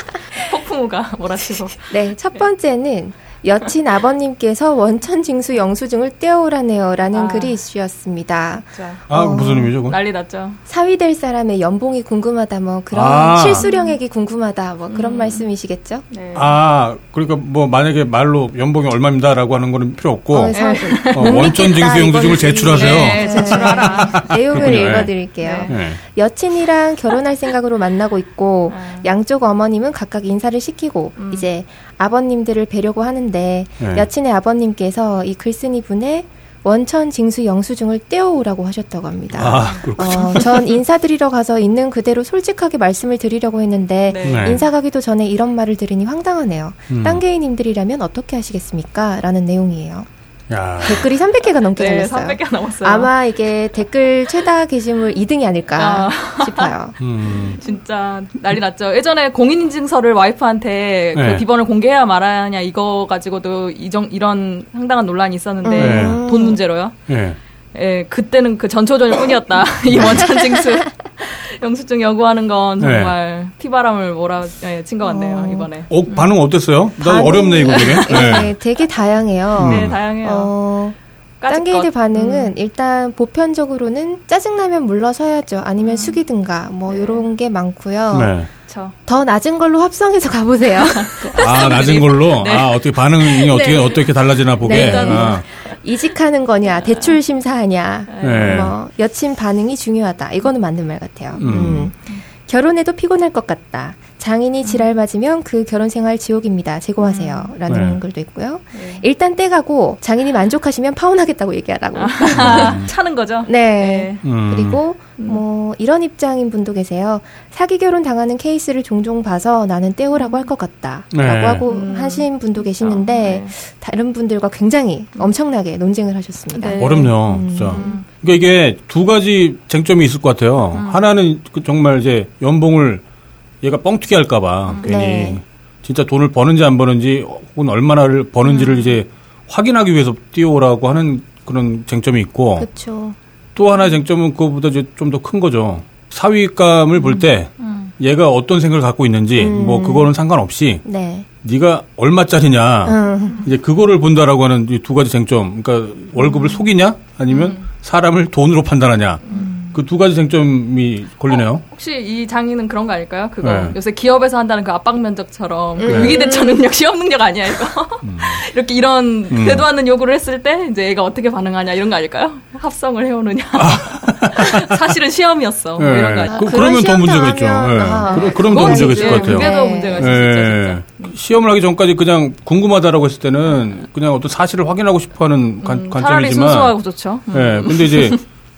폭풍우가 몰아치고. 네, 첫 번째는 여친 아버님께서 원천징수 영수증을 떼어오라네요 라는 아, 글이 이슈였습니다. 진짜. 아 어, 무슨 의미죠? 그건? 난리 났죠. 사위될 사람의 연봉이 궁금하다 뭐 그런 아, 실수령액이 궁금하다 뭐 그런 음. 말씀이시겠죠? 네. 아 그러니까 뭐 만약에 말로 연봉이 얼마입니다 라고 하는 건 필요 없고 어, 어, 원천징수 영수증을 제출하세요. 네, 제출하라. 내용을 읽어드릴게요. 네. 네. 여친이랑 결혼할 생각으로 만나고 있고 아. 양쪽 어머님은 각각 인사를 시키고 음. 이제 아버님들을 뵈려고 하는데 네. 여친의 아버님께서 이 글쓴이 분의 원천 징수 영수증을 떼어오라고 하셨다고 합니다. 아, 그렇군요. 어, 전 인사드리러 가서 있는 그대로 솔직하게 말씀을 드리려고 했는데 네. 인사 가기도 전에 이런 말을 들으니 황당하네요. 음. 딴 개인님들이라면 어떻게 하시겠습니까? 라는 내용이에요. 야. 댓글이 삼백 개가 넘게 네, 달렸어요. 삼백 개가 넘었어요. 아마 이게 댓글 최다 게시물 이 등이 아닐까 아. 싶어요. 음. 진짜 난리 났죠. 예전에 공인인증서를 와이프한테 네. 그 비번을 공개해야 말하냐 이거 가지고도 이정, 이런 황당한 논란이 있었는데 음. 네. 돈 문제로요. 네. 예, 그때는 그 전초전일 뿐이었다. 이 원천징수 영수증 요구하는 건 정말 네. 피바람을 몰아친 것 같네요. 어... 이번에. 어, 반응 어땠어요? 나 반응... 어렵네 이거 되게. 네. 네, 되게 다양해요. 네, 다양해요. 어... 딴 개인들 반응은 음. 일단 보편적으로는 짜증나면 물러서야죠. 아니면 음. 숙이든가 뭐 이런 게 많고요. 네. 그쵸. 더 낮은 걸로 합성해서 가보세요. 아 낮은 걸로? 네. 아 어떻게 반응이 어떻게 네. 어떻게 달라지나 보게. 네, 아. 이직하는 거냐, 대출 심사하냐, 네. 뭐 여친 반응이 중요하다. 이거는 맞는 말 같아요. 음. 음. 결혼해도 피곤할 것 같다. 장인이 지랄 맞으면 그 결혼생활 지옥입니다. 제고하세요. 라는 네. 글도 있고요. 네. 일단 떼가고 장인이 만족하시면 파혼하겠다고 얘기하라고. 아, 차는 거죠? 네. 네. 음. 그리고 뭐 이런 입장인 분도 계세요. 사기 결혼 당하는 케이스를 종종 봐서 나는 떼오라고 할 것 같다. 네. 라고 하고 음. 하신 분도 계시는데 네. 다른 분들과 굉장히 엄청나게 논쟁을 하셨습니다. 네. 어렵네요. 음. 진짜. 그러니까 이게 두 가지 쟁점이 있을 것 같아요. 음. 하나는 정말 이제 연봉을 얘가 뻥튀기 할까봐 음, 괜히 네. 진짜 돈을 버는지 안 버는지 혹은 얼마나를 버는지를 음. 이제 확인하기 위해서 띄워오라고 하는 그런 쟁점이 있고 그쵸. 또 하나의 쟁점은 그거보다 좀 더 큰 거죠. 사위감을 볼 때 음, 음. 얘가 어떤 생각을 갖고 있는지 음. 뭐 그거는 상관없이 네. 네가 얼마짜리냐 음. 이제 그거를 본다라고 하는 이 두 가지 쟁점. 그러니까 월급을 음. 속이냐 아니면 음. 사람을 돈으로 판단하냐. 음. 그 두 가지 쟁점이 걸리네요. 어, 혹시 이 장인은 그런 거 아닐까요? 그거 네. 요새 기업에서 한다는 그 압박 면접처럼 음. 그 위기 대처 능력, 시험 능력 아니야 이거? 음. 이렇게 이런 음. 되도 않는 요구를 했을 때 이제 얘가 어떻게 반응하냐 이런 거 아닐까요? 합성을 해오느냐. 아. 사실은 시험이었어. 네. 뭐 이런 거 아닐까요? 아, 그, 그러면 더 문제가 있죠. 네. 아. 그러, 그럼 더 문제가 있을 것 같아요. 그게 더 문제가 있을 수 있죠. 진짜. 시험을 하기 전까지 그냥 궁금하다라고 했을 때는 그냥 어떤 사실을 확인하고 싶어하는 관, 음, 관점이지만 차라리 순수하고 좋죠. 음. 네. 근데 이제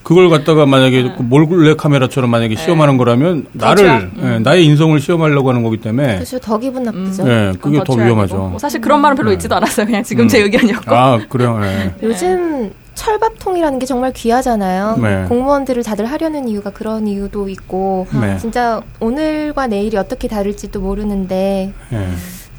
그걸 갖다가 만약에 그 몰래 카메라처럼 만약에 네. 시험하는 거라면 나를 음. 예, 나의 인성을 시험하려고 하는 거기 때문에 그래서 더 기분 나쁘죠. 네, 음. 예, 그게 더 위험하죠. 뭐 사실 그런 말은 별로 음. 있지도 않았어요. 그냥 지금 음. 제 의견이었고. 아 그래요. 네. 요즘 철밥통이라는 게 정말 귀하잖아요. 네. 공무원들을 다들 하려는 이유가 그런 이유도 있고 네. 진짜 오늘과 내일이 어떻게 다를지도 모르는데. 네.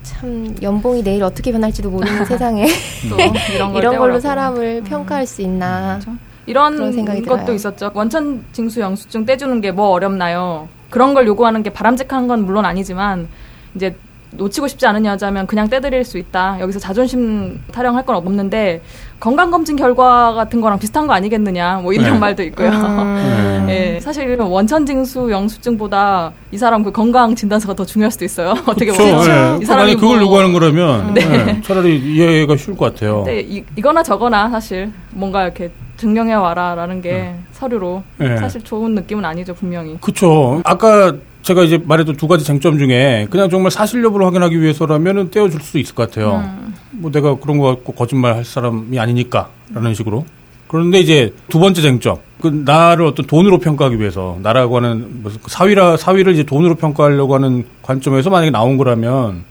참 연봉이 내일 어떻게 변할지도 모르는 세상에 또 이런, 이런 걸로 사람을 음. 평가할 수 있나. 그렇죠? 이런 것도 들어요. 있었죠. 원천 징수 영수증 떼주는 게 뭐 어렵나요? 그런 걸 요구하는 게 바람직한 건 물론 아니지만 이제 놓치고 싶지 않은 여자면 그냥 떼드릴 수 있다. 여기서 자존심 타령할 건 없는데 건강검진 결과 같은 거랑 비슷한 거 아니겠느냐 뭐 이런 네. 말도 있고요. 음. 네, 사실 원천 징수 영수증보다 이 사람 그 건강 진단서가 더 중요할 수도 있어요. 어떻게 보면 네. 이 사람이 그걸 뭐... 요구하는 거라면 네. 네. 차라리 이해가 쉬울 것 같아요. 네, 이, 이거나 저거나 사실 뭔가 이렇게 증명해 와라라는 게 네. 서류로 네. 사실 좋은 느낌은 아니죠 분명히. 그렇죠. 아까 제가 이제 말했던 두 가지 쟁점 중에 그냥 정말 사실 여부를 확인하기 위해서라면은 떼어줄 수 있을 것 같아요. 음. 뭐 내가 그런 거 갖고 거짓말 할 사람이 아니니까라는 식으로. 그런데 이제 두 번째 쟁점, 그 나를 어떤 돈으로 평가하기 위해서 나라고 하는 무슨 사위라 사위를 이제 돈으로 평가하려고 하는 관점에서 만약에 나온 거라면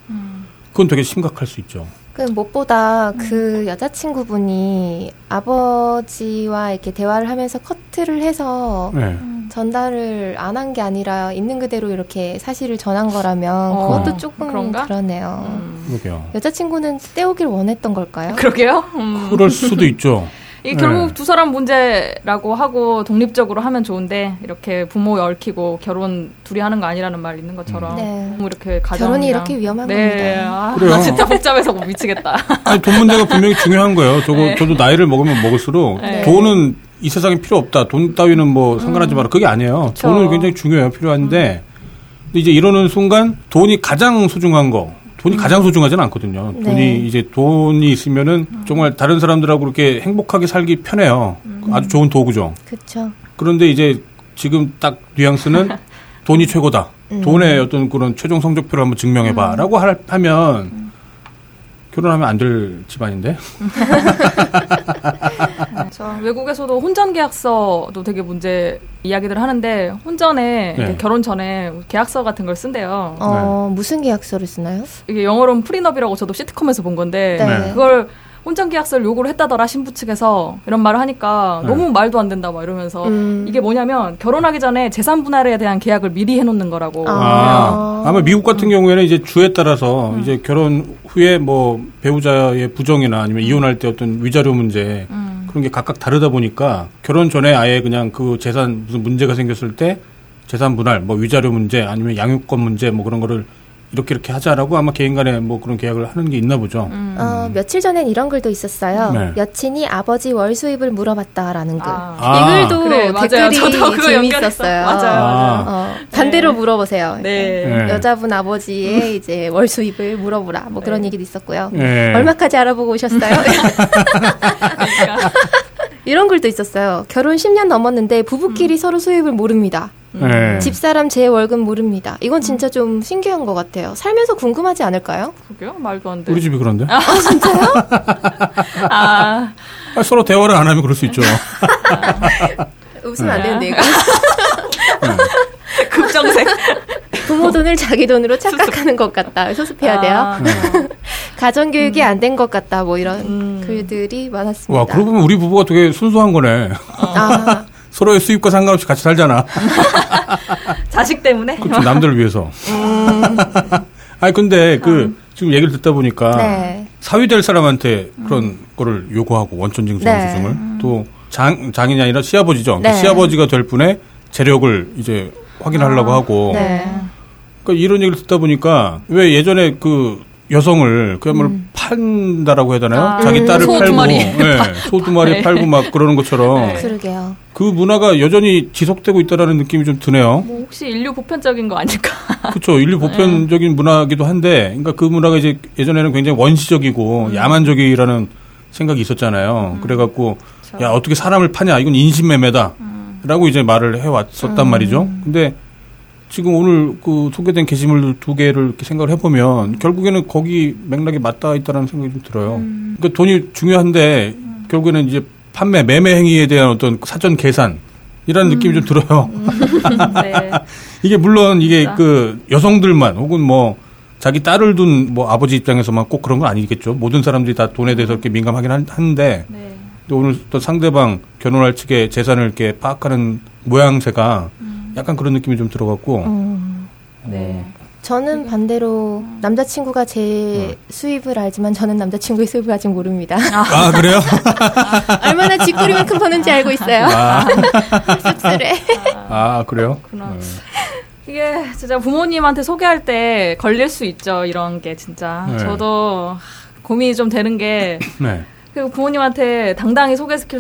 그건 되게 심각할 수 있죠. 그 무엇보다 그 여자친구분이 아버지와 이렇게 대화를 하면서 커트를 해서. 네. 음. 전달을 안 한 게 아니라 있는 그대로 이렇게 사실을 전한 거라면 어, 그것도 조금 그런가? 그러네요. 음. 그러게요. 여자친구는 떼오길 원했던 걸까요? 그러게요. 음. 그럴 수도 있죠. 이 결국 네. 두 사람 문제라고 하고 독립적으로 하면 좋은데 이렇게 부모 얽히고 결혼 둘이 하는 거 아니라는 말 있는 것처럼 네. 뭐 이렇게 가정 결혼이 이렇게 위험한 네. 겁니다. 아, 나 진짜 복잡해서 미치겠다. 아니, 돈 문제가 분명히 중요한 거예요. 저거 네. 저도 나이를 먹으면 먹을수록 네. 돈은 이 세상에 필요 없다. 돈 따위는 뭐 상관하지 음. 마라. 그게 아니에요. 그쵸. 돈은 굉장히 중요해요. 필요한데 음. 이제 이러는 순간 돈이 가장 소중한 거. 돈이 가장 소중하지는 않거든요. 네. 돈이 이제 돈이 있으면은 정말 다른 사람들하고 그렇게 행복하게 살기 편해요. 음. 아주 좋은 도구죠. 그렇죠. 그런데 이제 지금 딱 뉘앙스는 돈이 최고다. 음. 돈의 어떤 그런 최종 성적표를 한번 증명해봐라고 음. 하면 음. 결혼하면 안 될 집안인데. 그렇죠. 외국에서도 혼전 계약서도 되게 문제 이야기들을 하는데 혼전에 네. 결혼 전에 계약서 같은 걸 쓴대요. 어 네. 무슨 계약서를 쓰나요? 이게 영어로는 프리너비라고 저도 시트콤에서 본 건데 네. 그걸 혼전 계약서를 요구를 했다더라 신부 측에서 이런 말을 하니까 너무 네. 말도 안 된다 막 이러면서 음. 이게 뭐냐면 결혼하기 전에 재산 분할에 대한 계약을 미리 해놓는 거라고. 아. 아. 아마 미국 같은 음. 경우에는 이제 주에 따라서 음. 이제 결혼 후에 뭐 배우자의 부정이나 아니면 음. 이혼할 때 어떤 위자료 문제 음. 그런 게 각각 다르다 보니까 결혼 전에 아예 그냥 그 재산 무슨 문제가 생겼을 때 재산 분할 뭐 위자료 문제 아니면 양육권 문제 뭐 그런 거를 이렇게 이렇게 하자라고 아마 개인 간에 뭐 그런 계약을 하는 게 있나 보죠. 음. 어, 며칠 전엔 이런 글도 있었어요. 네. 여친이 아버지 월 수입을 물어봤다라는 글. 아. 이 글도 아. 그래, 댓글이 재미있었어요. 맞아요. 아. 어, 반대로 네. 물어보세요. 네. 네. 여자분 아버지의 이제 월 수입을 물어보라. 뭐 그런 네. 얘기도 있었고요. 네. 얼마까지 알아보고 오셨어요? 이런 글도 있었어요. 결혼 십 년 넘었는데 부부끼리 음. 서로 수입을 모릅니다. 네. 집사람 제 월급 모릅니다. 이건 진짜 음. 좀 신기한 것 같아요. 살면서 궁금하지 않을까요? 그게요? 말도 안 돼. 우리 집이 그런데. 아, 진짜요? 아. 아, 서로 대화를 안 하면 그럴 수 있죠. 아. 웃으면 안 되는데, 이거. 네. 급정색. 부모 돈을 자기 돈으로 착각하는 것 같다. 수습해야 돼요. 아, 네. 가정교육이 음. 안 된 것 같다. 뭐 이런 음. 글들이 많았습니다. 와, 그러고 보면 우리 부부가 되게 순수한 거네. 아. 서로의 수입과 상관없이 같이 살잖아. 자식 때문에? 그렇죠. 남들을 위해서. 음. 아니 근데 그 음. 지금 얘기를 듣다 보니까 네. 사위될 사람한테 그런 음. 거를 요구하고 원천징수 영수증을 네. 음. 또 장, 장인이 아니라 시아버지죠. 네. 그러니까 시아버지가 될 분의 재력을 이제 확인하려고 아. 하고 네. 그러니까 이런 얘기를 듣다 보니까 왜 예전에 그 여성을 그야말로 음. 판다라고 해야 되나요? 아, 자기 딸을 음. 팔고, 소 두 마리, 네, 소 두 마리 팔고 막 그러는 것처럼. 네. 그러게요. 그 문화가 여전히 지속되고 있다라는 느낌이 좀 드네요. 뭐 혹시 인류 보편적인 거 아닐까? 그렇죠. 인류 보편적인 네. 문화이기도 한데, 그러니까 그 문화가 이제 예전에는 굉장히 원시적이고 음. 야만적이라는 생각이 있었잖아요. 음. 그래갖고 그렇죠. 야 어떻게 사람을 파냐? 이건 인신매매다. 음. 라고 이제 말을 해왔었단 음. 말이죠. 근데 지금 오늘 그 소개된 게시물 두 개를 이렇게 생각을 해보면 결국에는 거기 맥락이 맞닿아 있다는 생각이 좀 들어요. 음. 그러니까 돈이 중요한데 음. 결국에는 이제 판매, 매매 행위에 대한 어떤 사전 계산이라는 음. 느낌이 좀 들어요. 음. 네. 이게 물론 이게 진짜. 그 여성들만 혹은 뭐 자기 딸을 둔 뭐 아버지 입장에서만 꼭 그런 건 아니겠죠. 모든 사람들이 다 돈에 대해서 이렇게 민감하긴 한데 네. 또 오늘 또 상대방 결혼할 측의 재산을 이렇게 파악하는 모양새가 음. 약간 그런 느낌이 좀 들어갔고. 음, 네. 어. 저는 반대로 남자친구가 제 음. 수입을 알지만 저는 남자친구의 수입을 아직 모릅니다. 아, 아 그래요? 아. 얼마나 쥐꼬리만큼 버는지 알고 있어요. 아. 씁쓸해. 아 그래요? 그렇구나. 네. 이게 진짜 부모님한테 소개할 때 걸릴 수 있죠. 이런 게 진짜. 네. 저도 고민이 좀 되는 게. 네. 그리고 부모님한테 당당히 소개시켜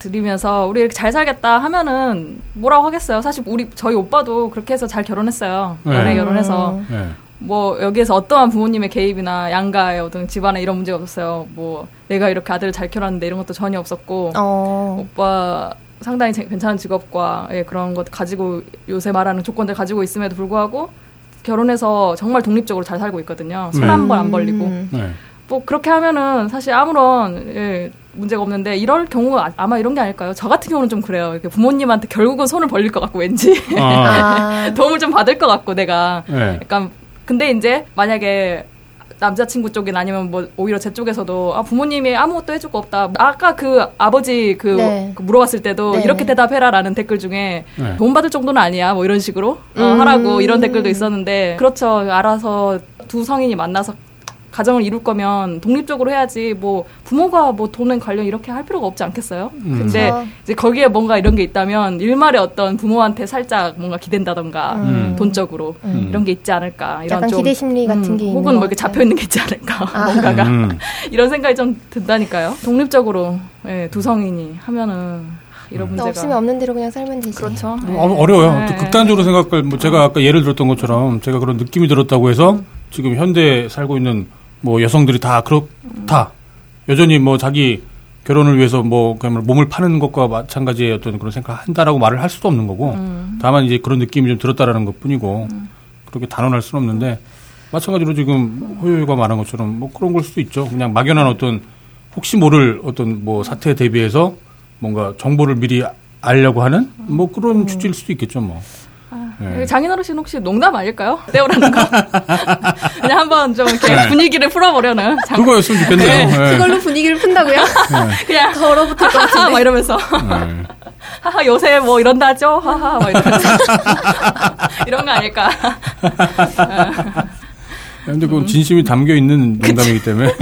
드리면서 우리 이렇게 잘 살겠다 하면은 뭐라고 하겠어요. 사실 우리 저희 오빠도 그렇게 해서 잘 결혼했어요. 연애 네. 결혼해서 네. 뭐 여기에서 어떠한 부모님의 개입이나 양가의 어떤 집안에 이런 문제가 없었어요. 뭐 내가 이렇게 아들을 잘 키웠는데 이런 것도 전혀 없었고 어. 오빠 상당히 괜찮은 직업과 예, 그런 것 가지고 요새 말하는 조건들 가지고 있음에도 불구하고 결혼해서 정말 독립적으로 잘 살고 있거든요. 손 한 번 안 네. 벌리고. 네. 뭐 그렇게 하면은 사실 아무런 예, 문제가 없는데 이럴 경우 아마 이런 게 아닐까요? 저 같은 경우는 좀 그래요. 이렇게 부모님한테 결국은 손을 벌릴 것 같고 왠지 아. 도움을 좀 받을 것 같고 내가. 네. 약간 근데 이제 만약에 남자친구 쪽이나 아니면 뭐 오히려 제 쪽에서도 아, 부모님이 아무것도 해줄 거 없다. 아까 그 아버지 그, 네. 그 물어봤을 때도 네. 이렇게 대답해라라는 댓글 중에 네. 돈 받을 정도는 아니야. 뭐 이런 식으로 음. 어, 하라고 이런 댓글도 있었는데 그렇죠. 알아서 두 성인이 만나서 가정을 이룰 거면 독립적으로 해야지 뭐 부모가 뭐 돈에 관련 이렇게 할 필요가 없지 않겠어요? 음. 근데 이제 거기에 뭔가 이런 게 있다면 일말의 어떤 부모한테 살짝 뭔가 기댄다던가 음. 돈적으로 음. 이런 게 있지 않을까 이런 약간 좀 기대 심리 같은 음, 게 있는 혹은 뭐 이렇게 잡혀 있는 게 있지 않을까 아. 뭔가가 음. 이런 생각이 좀 든다니까요. 독립적으로 예, 두 성인이 하면은. 이런 문제가. 없으면 없는 대로 그냥 살면 되지. 그렇죠. 네. 어, 어려워요. 네. 극단적으로 생각할, 뭐 제가 아까 예를 들었던 것처럼 제가 그런 느낌이 들었다고 해서 지금 현대에 살고 있는 뭐 여성들이 다 그렇다. 여전히 뭐 자기 결혼을 위해서 뭐 그냥 몸을 파는 것과 마찬가지의 어떤 그런 생각을 한다라고 말을 할 수도 없는 거고 음. 다만 이제 그런 느낌이 좀 들었다라는 것 뿐이고 음. 그렇게 단언할 수는 없는데 마찬가지로 지금 호요가 말한 것처럼 뭐 그런 걸 수도 있죠. 그냥 막연한 어떤 혹시 모를 어떤 뭐 사태에 대비해서 뭔가 정보를 미리 알려고 하는 뭐 그런 음. 주제일 수도 있겠죠 뭐. 아, 네. 장인어른 씨는 혹시 농담 아닐까요? 때우라는 거. 그냥 한번 좀 이렇게 네. 분위기를 풀어보려는. 장... 그거였으면 좋겠네요. 네. 네. 그걸로 분위기를 푼다고요? 네. 그냥 더러붙을 것 같은데 막 이러면서. 네. 하하 요새 뭐 이런다 하죠? 하하 막 이러면서. 이런 거 아닐까. 근데 그건 진심이 담겨 있는 농담이기 때문에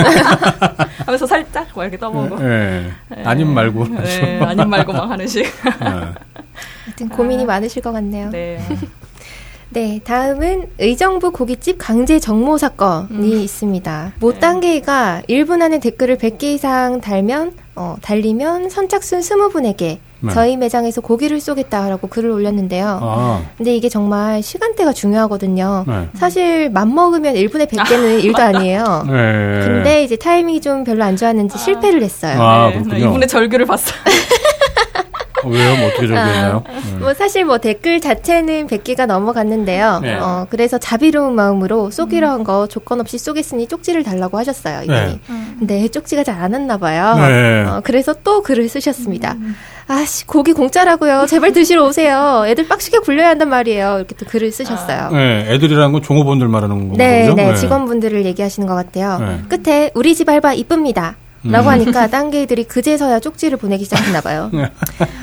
하면서 살짝 막 이렇게 떠보고 네, 네. 아님 말고 네, 아님 말고 막 하는 식. 하여튼 고민이 아, 많으실 것 같네요. 네. 네, 다음은 의정부 고깃집 강제 정모 사건이 음. 있습니다. 못 단계가 네. 일 분 안에 댓글을 백 개 이상 달면 어, 달리면 선착순 이십 분에게 네. 저희 매장에서 고기를 쏘겠다라고 글을 올렸는데요. 아. 근데 이게 정말 시간대가 중요하거든요. 네. 사실 맘먹으면 일 분에 백 개는 아, 일도 맞다. 아니에요. 네. 근데 이제 타이밍이 좀 별로 안 좋았는지 아. 실패를 했어요. 아, 네. 그렇군요. 일 분에 절규를 봤어요. 어, 왜요? 뭐 어떻게 적용했나요? 아, 네. 뭐 사실 뭐 댓글 자체는 백 개가 넘어갔는데요. 네. 어, 그래서 자비로운 마음으로 쏘기로 한 거 조건 없이 쏘겠으니 쪽지를 달라고 하셨어요. 이분이. 네. 근데 쪽지가 잘 안 왔나 봐요. 네. 어, 그래서 또 글을 쓰셨습니다. 음. 아씨 고기 공짜라고요. 제발 드시러 오세요. 애들 빡시게 굴려야 한단 말이에요. 이렇게 또 글을 쓰셨어요. 아. 네, 애들이라는 건 종업원들 말하는 거죠? 네, 네, 직원분들을 얘기하시는 것 같아요. 네. 끝에 우리 집 알바 이쁩니다. 라고 음. 하니까 딴개들이 그제서야 쪽지를 보내기 시작했나 봐요. 네.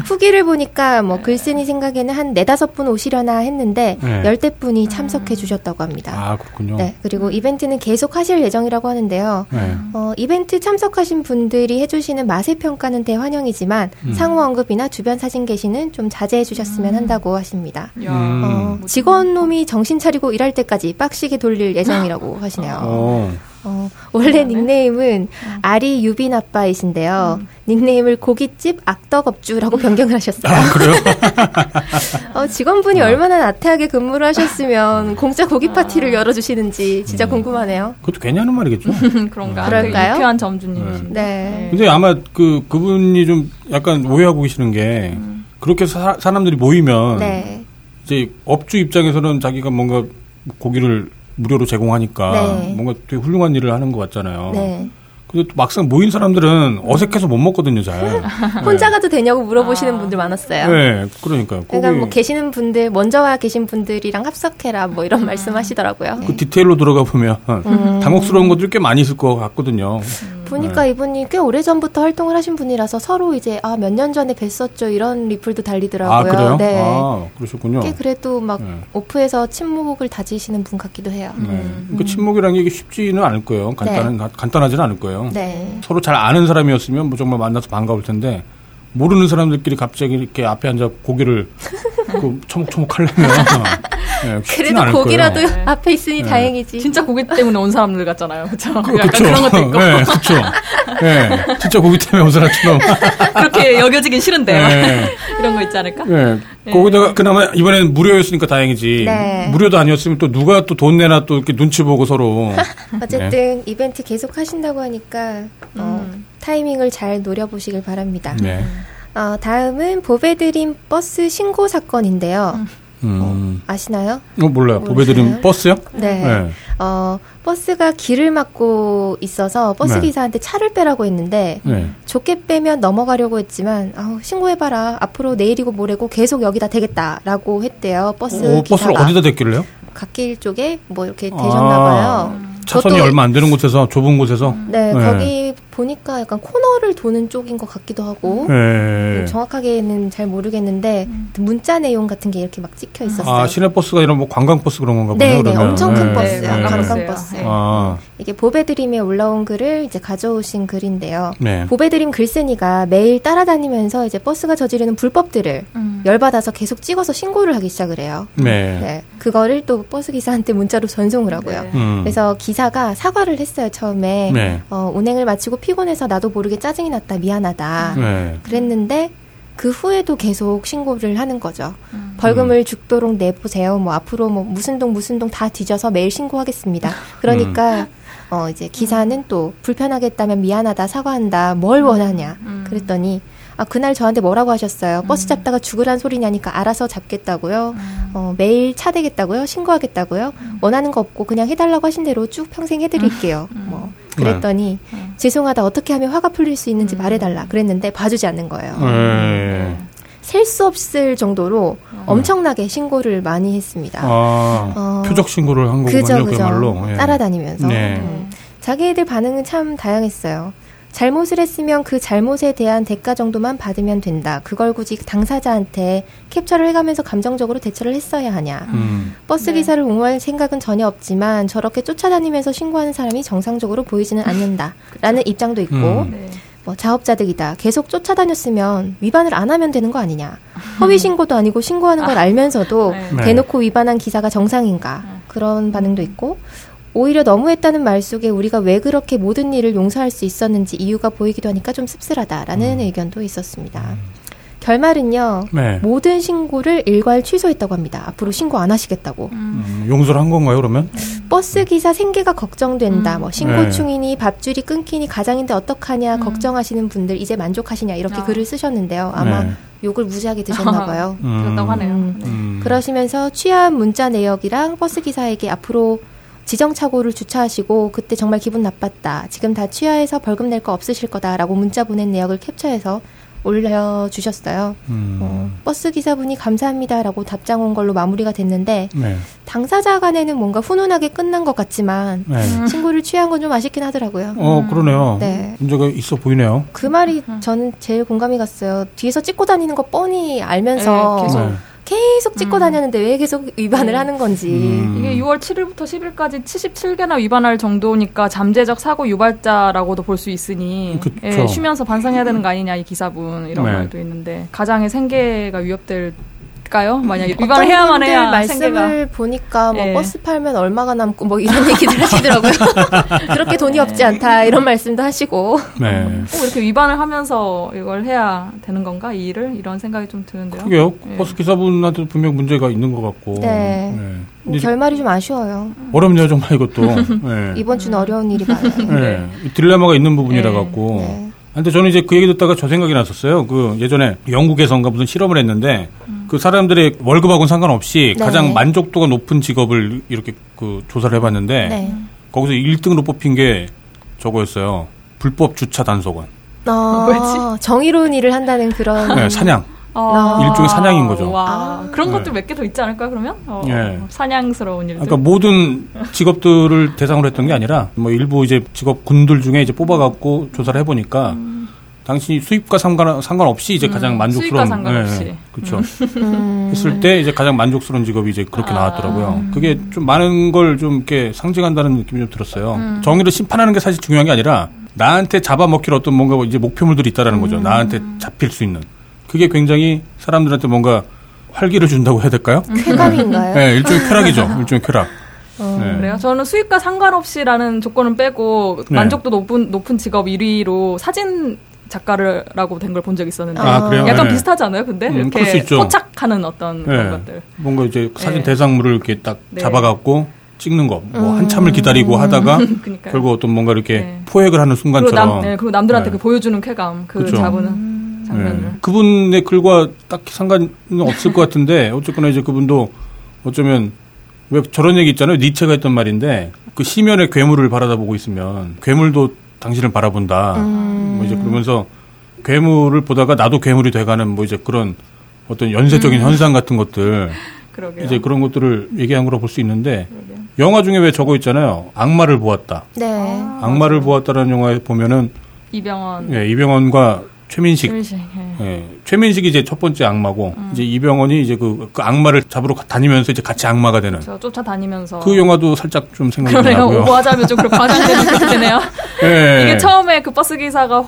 후기를 보니까 뭐 글쓴이 생각에는 한 네다섯 분 오시려나 했는데 네. 열댓 분이 참석해 주셨다고 합니다. 아 그렇군요. 네, 그리고 이벤트는 계속 하실 예정이라고 하는데요. 네. 어, 이벤트 참석하신 분들이 해주시는 맛의 평가는 대환영이지만 음. 상호 언급이나 주변 사진 게시는 좀 자제해 주셨으면 한다고 하십니다. 음. 어, 직원놈이 정신 차리고 일할 때까지 빡시게 돌릴 예정이라고 하시네요. 오. 어, 원래 닉네임은 아리 유빈 아빠이신데요. 음. 닉네임을 고깃집 악덕업주라고 변경을 하셨어요. 아, 그래요? 어, 직원분이 아. 얼마나 나태하게 근무를 하셨으면 공짜 고기 파티를 열어주시는지 진짜 음. 궁금하네요. 그것도 괜히 하는 말이겠죠? 그런가? 그럴까요? 유쾌한 점주님이신데. 네. 네. 근데 아마 그, 그분이 좀 약간 오해하고 계시는 게 음. 그렇게 사, 사람들이 모이면 네. 이제 업주 입장에서는 자기가 뭔가 고기를 무료로 제공하니까 네. 뭔가 되게 훌륭한 일을 하는 것 같잖아요. 네. 근데 또 막상 모인 사람들은 어색해서 못 먹거든요, 잘. 혼자 네. 가도 되냐고 물어보시는 아. 분들 많았어요. 네, 그러니까요. 그러니까 뭐 계시는 분들, 먼저 와 계신 분들이랑 합석해라 뭐 이런 음. 말씀하시더라고요. 그 네. 디테일로 들어가 보면 음. 당혹스러운 것들이 꽤 많이 있을 것 같거든요. 음. 보니까 네. 이분이 꽤 오래전부터 활동을 하신 분이라서 서로 이제 아, 몇 년 전에 뵀었죠 이런 리플도 달리더라고요. 아, 그래요? 네. 아, 그러셨군요. 꽤 그래도 막 네. 오프에서 친목을 다지시는 분 같기도 해요. 네. 음. 그러니까 친목이라는 게 이게 쉽지는 않을 거예요. 간단한, 네. 간단하지는 않을 거예요. 네. 서로 잘 아는 사람이었으면 뭐 정말 만나서 반가울 텐데 모르는 사람들끼리 갑자기 이렇게 앞에 앉아 고기를 그 초목초목 하려면 네, 그래도 고기라도 거예요. 앞에 있으니 네. 다행이지. 진짜 고기 때문에 온 사람들 같잖아요. 그렇죠? 그, 약간 그쵸. 그런 것도 있고. 네, 그렇죠. 네, 진짜 고기 때문에 온 사람처럼. 그렇게 여겨지긴 싫은데 네. 이런 거 있지 않을까? 네. 네. 거기다가 그나마 이번에는 무료였으니까 다행이지. 네. 무료도 아니었으면 또 누가 또 돈 내나 또 이렇게 눈치 보고 서로. 어쨌든 네. 이벤트 계속 하신다고 하니까 음. 어, 타이밍을 잘 노려보시길 바랍니다. 네. 어, 다음은 보배드림 버스 신고 사건인데요. 음. 음. 어, 아시나요? 어, 몰라요. 보배드림 버스요? 네. 네. 어, 버스가 길을 막고 있어서 버스기사한테 네. 차를 빼라고 했는데 네. 좋게 빼면 넘어가려고 했지만 아우, 신고해봐라. 앞으로 내일이고 모레고 계속 여기다 대겠다라고 했대요. 버스 오, 기사가. 버스를 어디다 댔길래요? 갓길 쪽에 뭐 이렇게 대셨나 봐요. 아. 차선이 얼마 안 되는 곳에서 좁은 곳에서 네, 네 거기 보니까 약간 코너를 도는 쪽인 것 같기도 하고 네. 정확하게는 잘 모르겠는데 문자 내용 같은 게 이렇게 막 찍혀 있었어요. 아 시내버스가 이런 뭐 관광버스 그런 건가 보네요. 네, 네 엄청 큰 네. 버스, 네. 관광버스. 네. 아. 이게 보배드림에 올라온 글을 이제 가져오신 글인데요. 네. 보배드림 글쓴이가 매일 따라다니면서 이제 버스가 저지르는 불법들을 음. 열받아서 계속 찍어서 신고를 하기 시작을 해요. 네. 네. 그거를 또 버스 기사한테 문자로 전송을 하고요. 네. 음. 그래서 기사가 사과를 했어요 처음에. 네. 어, 운행을 마치고 피곤해서 나도 모르게 짜증이 났다 미안하다. 네. 그랬는데 그 후에도 계속 신고를 하는 거죠. 음. 벌금을 죽도록 내보세요. 뭐 앞으로 뭐 무슨 동 무슨 동 다 뒤져서 매일 신고하겠습니다. 그러니까. 음. 어 이제 기사는 또 불편하겠다면 미안하다 사과한다 뭘 원하냐 그랬더니 아 그날 저한테 뭐라고 하셨어요? 버스 잡다가 죽으란 소리냐니까 알아서 잡겠다고요. 어 매일 차 대겠다고요. 신고하겠다고요. 원하는 거 없고 그냥 해달라고 하신 대로 쭉 평생 해드릴게요. 뭐 그랬더니 죄송하다 어떻게 하면 화가 풀릴 수 있는지 말해달라 그랬는데 봐주지 않는 거예요. 음. 셀 수 없을 정도로 엄청나게 신고를 많이 했습니다. 아, 어, 표적 신고를 한 거군요. 그죠, 그죠. 그야말로. 예. 따라다니면서. 네. 음. 자기애들 반응은 참 다양했어요. 잘못을 했으면 그 잘못에 대한 대가 정도만 받으면 된다. 그걸 굳이 당사자한테 캡처를 해가면서 감정적으로 대처를 했어야 하냐. 음. 버스 기사를 네. 옹호할 생각은 전혀 없지만 저렇게 쫓아다니면서 신고하는 사람이 정상적으로 보이지는 않는다. 라는 입장도 있고. 음. 네. 뭐 자업자득이다. 계속 쫓아다녔으면 위반을 안 하면 되는 거 아니냐. 허위신고도 아니고 신고하는 걸 알면서도 네. 대놓고 위반한 기사가 정상인가. 그런 반응도 있고 오히려 너무했다는 말 속에 우리가 왜 그렇게 모든 일을 용서할 수 있었는지 이유가 보이기도 하니까 좀 씁쓸하다라는 음. 의견도 있었습니다. 결말은요. 네. 모든 신고를 일괄 취소했다고 합니다. 앞으로 신고 안 하시겠다고. 음. 용서를 한 건가요 그러면? 버스 기사 생계가 걱정된다. 음. 뭐 신고충이니 네. 밥줄이 끊기니 가장인데 어떡하냐 음. 걱정하시는 분들 이제 만족하시냐 이렇게 어. 글을 쓰셨는데요. 아마 네. 욕을 무지하게 드셨나 봐요. 음. 그렇다고 하네요. 음. 음. 그러시면서 취한 문자 내역이랑 버스 기사에게 앞으로 지정착오를 주차하시고 그때 정말 기분 나빴다. 지금 다 취하해서 벌금 낼 거 없으실 거다라고 문자 보낸 내역을 캡처해서 올려주셨어요. 음. 어, 버스 기사분이 감사합니다라고 답장 온 걸로 마무리가 됐는데 네. 당사자 간에는 뭔가 훈훈하게 끝난 것 같지만 네. 친구를 취한 건 좀 아쉽긴 하더라고요. 어 그러네요. 네. 문제가 있어 보이네요. 그 말이 저는 제일 공감이 갔어요. 뒤에서 찍고 다니는 거 뻔히 알면서 네, 계속. 네. 계속 찍고 음. 다녔는데 왜 계속 위반을 음. 하는 건지. 음. 이게 유월 칠일부터 십일까지 칠십칠 개나 위반할 정도니까 잠재적 사고 유발자라고도 볼 수 있으니 예, 쉬면서 반성해야 되는 거 아니냐 이 기사분 이런 네. 말도 있는데 가장의 생계가 위협될 까요? 만약 위반을 해야만 해야 말씀을 생계가. 보니까 뭐 예. 버스 팔면 얼마가 남고 뭐 이런 얘기들 하시더라고요. 그렇게 돈이 네. 없지 않다 이런 말씀도 하시고. 네. 꼭 이렇게 위반을 하면서 이걸 해야 되는 건가 이 일을 이런 생각이 좀 드는데요. 그게요. 예. 버스 기사분한테 분명 문제가 있는 것 같고. 네. 네. 뭐 결말이 좀 아쉬워요. 어렵네요 정말 이것도. 네. 이번 주는 어려운 일이 많아요. 네. 네. 딜레마가 있는 부분이라 갖고. 네. 네. 근데 저는 이제 그 얘기 듣다가 저 생각이 났었어요. 그 예전에 영국에선가 무슨 실험을 했는데 음. 그 사람들의 월급하고는 상관없이 네. 가장 만족도가 높은 직업을 이렇게 그 조사를 해봤는데 네. 거기서 일 등으로 뽑힌 게 저거였어요. 불법 주차 단속원. 아, 어, 정의로운 일을 한다는 그런. 네, 사냥. 아. 일종의 사냥인 거죠. 와. 아. 그런 것도 네. 몇 개 더 있지 않을까요, 그러면? 어, 네. 사냥스러운 일들. 그러니까 모든 직업들을 대상으로 했던 게 아니라, 뭐 일부 이제 직업군들 중에 이제 뽑아갖고 조사를 해보니까, 음. 당신이 수입과 상관, 상관없이 이제 음. 가장 만족스러운. 수입과 상관없이. 네, 그렇죠. 음. 했을 때 이제 가장 만족스러운 직업이 이제 그렇게 아. 나왔더라고요. 그게 좀 많은 걸 좀 이렇게 상징한다는 느낌이 좀 들었어요. 음. 정의를 심판하는 게 사실 중요한 게 아니라, 나한테 잡아먹힐 어떤 뭔가 이제 목표물들이 있다라는 거죠. 음. 나한테 잡힐 수 있는. 그게 굉장히 사람들한테 뭔가 활기를 준다고 해야 될까요? 쾌감인가요? 네, 일종의 쾌락이죠. 일종의 쾌락. 어, 네. 그래요? 저는 수입과 상관없이라는 조건은 빼고 네. 만족도 높은 높은 직업 일 위로 사진 작가라고 된 걸 본 적이 있었는데 아, 약간 네. 비슷하지 않아요? 근데 음, 이렇게 포착하는 어떤 네. 그런 것들. 뭔가 이제 사진 네. 대상물을 이렇게 딱 네. 잡아갖고 찍는 거, 뭐 음. 한참을 기다리고 음. 하다가 결국 어떤 뭔가 이렇게 네. 포획을 하는 순간처럼. 그리고, 남, 네, 그리고 남들한테 네. 그 보여주는 쾌감, 그 그쵸. 자부는. 음. 네. 그분의 글과 딱히 상관은 없을 것 같은데 어쨌거나 이제 그분도 어쩌면 왜 저런 얘기 있잖아요. 니체가 했던 말인데 그 시면의 괴물을 바라다보고 있으면 괴물도 당신을 바라본다. 음. 뭐 이제 그러면서 괴물을 보다가 나도 괴물이 돼가는 뭐 이제 그런 어떤 연쇄적인 음. 현상 같은 것들 그러게요. 이제 그런 것들을 얘기한 거라 볼 수 있는데 그러게요. 영화 중에 왜 저거 있잖아요. 악마를 보았다. 네. 아, 악마를 맞아요. 보았다라는 영화에 보면은 이병헌. 예, 이병헌과 최민식. 최민식. 예. 예. 최민식이 이제 첫 번째 악마고 음. 이제 이병헌이 이제 그, 그 악마를 잡으러 다니면서 이제 같이 악마가 되는. 그렇죠. 쫓아다니면서. 그 영화도 살짝 좀 생각이 나고요. 그럼 내가 오버하자면 좀 그렇게 과장되는 것 되네요. 예. 이게 처음에 그 버스 기사가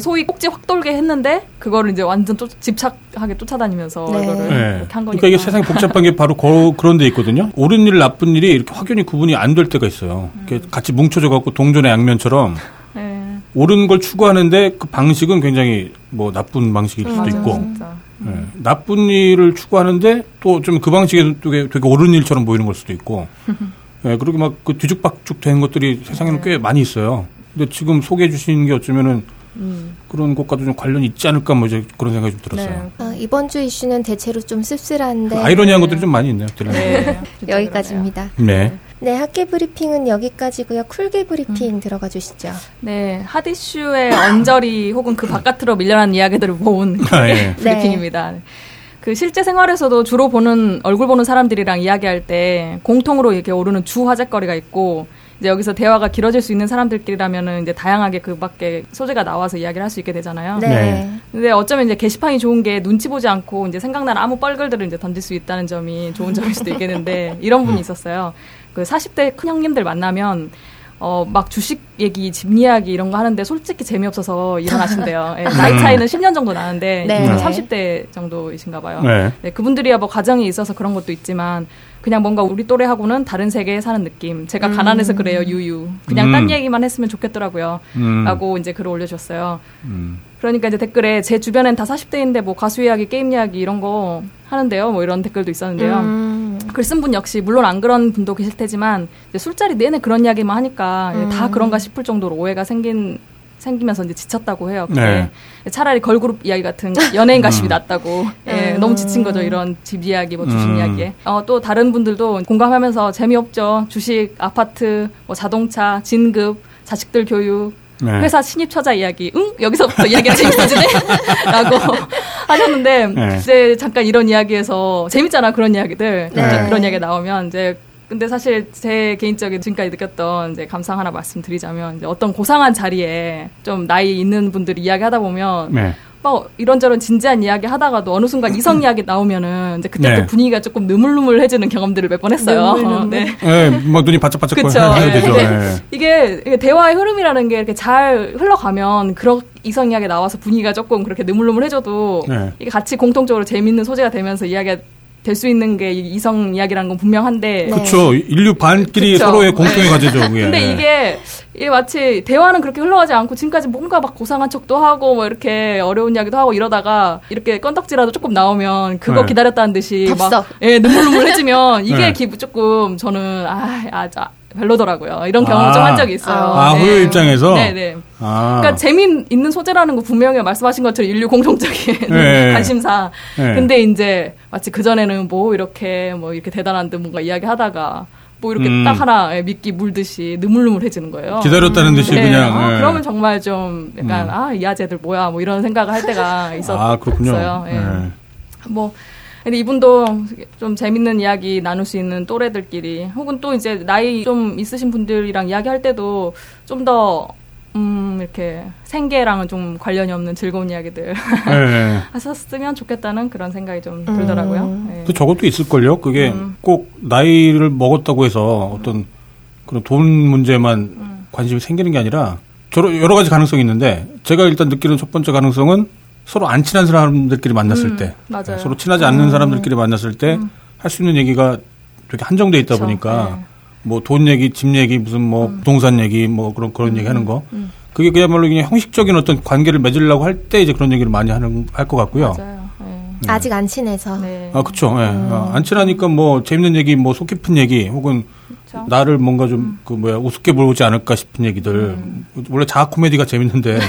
소위 꼭지 확 돌게 했는데 그거를 이제 완전 쫓, 집착하게 쫓아다니면서 네. 이거를 네. 이렇게 한 거니까. 그러니까 이게 세상에 복잡한 게 바로 거, 그런 데 있거든요. 옳은 일 나쁜 일이 이렇게 확연히 구분이 안 될 때가 있어요. 음. 이렇게 같이 뭉쳐져 갖고 동전의 양면처럼 네. 옳은 걸 추구하는데 그 방식은 굉장히 뭐 나쁜 방식일 수도 음, 있고 맞아요, 네. 음. 나쁜 일을 추구하는데 또 좀 그 방식에서 되게, 되게 옳은 일처럼 보이는 걸 수도 있고 네. 그렇게 막 그 뒤죽박죽 된 것들이 세상에는 네. 꽤 많이 있어요. 근데 지금 소개해 주신 게 어쩌면은 음. 그런 것과도 좀 관련이 있지 않을까 뭐 이제 그런 생각이 좀 들었어요. 네. 아, 이번 주 이슈는 대체로 좀 씁쓸한데 아이러니한 네. 것들이 좀 많이 있네요. 네. 여기까지입니다. 네. 네, 핫게 브리핑은 여기까지고요. 쿨게 브리핑 음. 들어가 주시죠. 네, 핫이슈의 언저리 혹은 그 바깥으로 밀려난 이야기들을 모은 아, 네. 브리핑입니다. 네. 그 실제 생활에서도 주로 보는 얼굴 보는 사람들이랑 이야기할 때 공통으로 이렇게 오르는 주 화제거리가 있고. 이제 여기서 대화가 길어질 수 있는 사람들끼리라면은 이제 다양하게 그 밖에 소재가 나와서 이야기를 할 수 있게 되잖아요. 네. 네. 근데 어쩌면 이제 게시판이 좋은 게 눈치 보지 않고 이제 생각나는 아무 뻘글들을 이제 던질 수 있다는 점이 좋은 점일 수도 있겠는데 이런 분이 있었어요. 그 사십 대 큰 형님들 만나면 어, 막 주식 얘기, 집 이야기 이런 거 하는데 솔직히 재미없어서 일어나신대요. 네, 나이 차이는 십 년 정도 나는데 네. 삼십 대 정도이신가 봐요. 네. 네, 그분들이야 뭐 가정이 있어서 그런 것도 있지만 그냥 뭔가 우리 또래하고는 다른 세계에 사는 느낌. 제가 음. 가난해서 그래요, 유유. 그냥 음. 딴 얘기만 했으면 좋겠더라고요. 음. 라고 이제 글을 올려줬어요. 음. 그러니까 이제 댓글에 제 주변엔 다 사십 대인데 뭐 가수 이야기, 게임 이야기 이런 거 하는데요. 뭐 이런 댓글도 있었는데요. 음. 글 쓴 분 역시 물론 안 그런 분도 계실 테지만 이제 술자리 내내 그런 이야기만 하니까 음. 다 그런가 싶을 정도로 오해가 생긴 생기면서 이제 지쳤다고 해요. 네. 차라리 걸그룹 이야기 같은 연예인 가십이 음. 낫다고. 예, 음. 너무 지친 거죠. 이런 집 이야기, 뭐 주식 음. 이야기에. 어, 또 다른 분들도 공감하면서 재미없죠. 주식, 아파트, 뭐 자동차, 진급, 자식들 교육. 네. 회사 신입 처자 이야기, 응? 여기서부터 이야기가 재밌어지네? 라고 하셨는데, 네. 이제 잠깐 이런 이야기에서, 재밌잖아, 그런 이야기들. 네. 그런 이야기 나오면, 이제, 근데 사실 제 개인적인 지금까지 느꼈던 이제 감상 하나 말씀드리자면, 이제 어떤 고상한 자리에 좀 나이 있는 분들이 이야기 하다 보면, 네. 막 이런저런 진지한 이야기 하다가도 어느 순간 이성 이야기 나오면은 이제 그때 네. 또 분위기가 조금 느물느물해지는 경험들을 몇 번 했어요. 느물느물. 네. 네, 막 눈이 바짝바짝 해야 네. 되죠. 네. 이게, 이게 대화의 흐름이라는 게 이렇게 잘 흘러가면 그런 이성 이야기 나와서 분위기가 조금 그렇게 느물느물해져도 네. 이게 같이 공통적으로 재밌는 소재가 되면서 이야기가 될 수 있는 게 이성 이야기라는 건 분명한데. 네. 그렇죠. 인류 반끼리 그쵸. 서로의 공통의 네. 과제죠. 그게. 근데 이게 이게 마치 대화는 그렇게 흘러가지 않고 지금까지 뭔가 막 고상한 척도 하고 뭐 이렇게 어려운 이야기도 하고 이러다가 이렇게 껀덕지라도 조금 나오면 그거 네. 기다렸다는 듯이 막 예, 눈물눈물해지면 이게 네. 기분 조금 저는 아, 아, 아 별로더라고요. 이런 경험을 아, 좀 한 적이 있어요. 아, 네. 후유 입장에서? 네네. 아. 그러니까 재미있는 소재라는 거 분명히 말씀하신 것처럼 인류 공통적인 네. 관심사. 네. 근데 이제 마치 그전에는 뭐 이렇게 뭐 이렇게 대단한 듯 뭔가 이야기 하다가 뭐 이렇게 음. 딱 하나 미끼 물듯이 느물느물해지는 거예요. 기다렸다는 듯이 네. 그냥. 아, 네. 그러면 정말 좀 약간 음. 아, 이 아재들 뭐야 뭐 이런 생각을 할 때가 있었어요. 아, 그렇군요. 네. 네. 뭐. 근데 이분도 좀 재밌는 이야기 나눌 수 있는 또래들끼리 혹은 또 이제 나이 좀 있으신 분들이랑 이야기할 때도 좀 더 음, 이렇게 생계랑은 좀 관련이 없는 즐거운 이야기들 네. 하셨으면 좋겠다는 그런 생각이 좀 음. 들더라고요. 네. 그 저것도 있을걸요. 그게 음. 꼭 나이를 먹었다고 해서 어떤 그런 돈 문제만 음. 관심이 생기는 게 아니라 저러, 여러 가지 가능성이 있는데 제가 일단 느끼는 첫 번째 가능성은 서로 안 친한 사람들끼리 만났을 음, 때 맞아요. 서로 친하지 않는 음. 사람들끼리 만났을 때 할 수 있는 얘기가 되게 한정돼 있다 그렇죠. 보니까 네. 뭐 돈 얘기, 집 얘기, 무슨 뭐 음. 부동산 얘기 뭐 그런 그런 음. 얘기 하는 거 음. 그게 그야말로 그냥 형식적인 어떤 관계를 맺으려고 할 때 이제 그런 얘기를 많이 하는 할 것 같고요. 맞아요. 네. 네. 아직 안 친해서. 네. 아 그렇죠. 네. 음. 아, 안 친하니까 뭐 재밌는 얘기, 뭐 속 깊은 얘기 혹은 그렇죠? 나를 뭔가 좀 그 음. 뭐야 우습게 보지 않을까 싶은 얘기들 음. 원래 자학 코미디가 재밌는데. 네.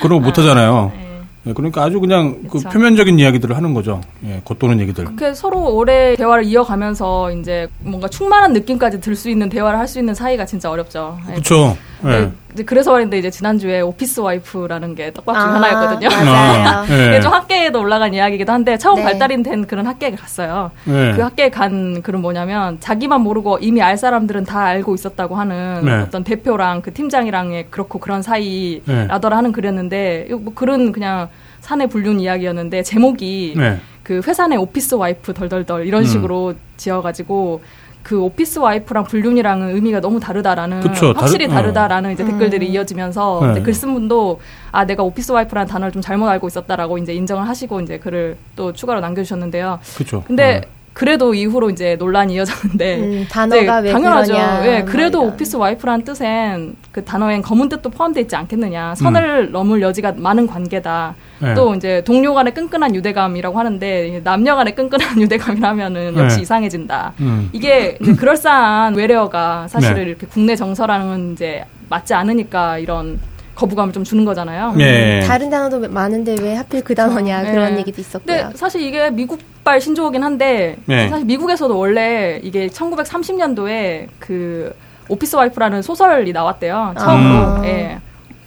그런 거 못 아, 하잖아요. 네. 네, 그러니까 아주 그냥 그쵸. 그 표면적인 이야기들을 하는 거죠. 예, 겉도는 얘기들. 그렇게 서로 오래 대화를 이어가면서 이제 뭔가 충만한 느낌까지 들 수 있는 대화를 할 수 있는 사이가 진짜 어렵죠. 그렇죠. 네. 네. 그래서 말인데 이제 지난주에 오피스 와이프라는 게 떡밥 중 아, 하나였거든요. 맞아요. 네. 좀 학계에도 올라간 이야기이기도 한데 처음 네. 발달이 된 그런 학계에 갔어요. 네. 그 학계에 간 글은 뭐냐면 자기만 모르고 이미 알 사람들은 다 알고 있었다고 하는 네. 어떤 대표랑 그 팀장이랑의 그렇고 그런 사이라더라 네. 하는 글이었는데 뭐 글은 그냥 사내 불륜 이야기였는데 제목이 네. 그 회사 내 오피스 와이프 덜덜덜 이런 식으로 음. 지어가지고 그 오피스 와이프랑 불륜이랑은 의미가 너무 다르다라는 그쵸, 확실히 다르, 다르다라는 어. 이제 댓글들이 음. 이어지면서 네. 글 쓴 분도 아 내가 오피스 와이프라는 단어를 좀 잘못 알고 있었다라고 이제 인정을 하시고 이제 글을 또 추가로 남겨주셨는데요. 그렇죠. 근데 네. 그래도 이후로 이제 논란이 이어졌는데 음, 단어가 네, 왜 당연하죠. 그러냐, 예, 그래도 이런. 오피스 와이프란 뜻엔 그 단어엔 검은 뜻도 포함되어 있지 않겠느냐. 선을 음. 넘을 여지가 많은 관계다. 네. 또 이제 동료 간의 끈끈한 유대감이라고 하는데 남녀 간의 끈끈한 유대감이라면은 역시 네. 이상해진다. 음. 이게 이제 그럴싸한 외래어가 사실은 네. 이렇게 국내 정서랑은 이제 맞지 않으니까 이런. 거부감을 좀 주는 거잖아요. 네. 음, 다른 단어도 많은데 왜 하필 그 단어냐 네. 그런 얘기도 있었고요. 근데 사실 이게 미국발 신조어긴 한데 네. 사실 미국에서도 원래 이게 천구백삼십 년도에 그 오피스 와이프라는 소설이 나왔대요. 처음으로. 아. 네.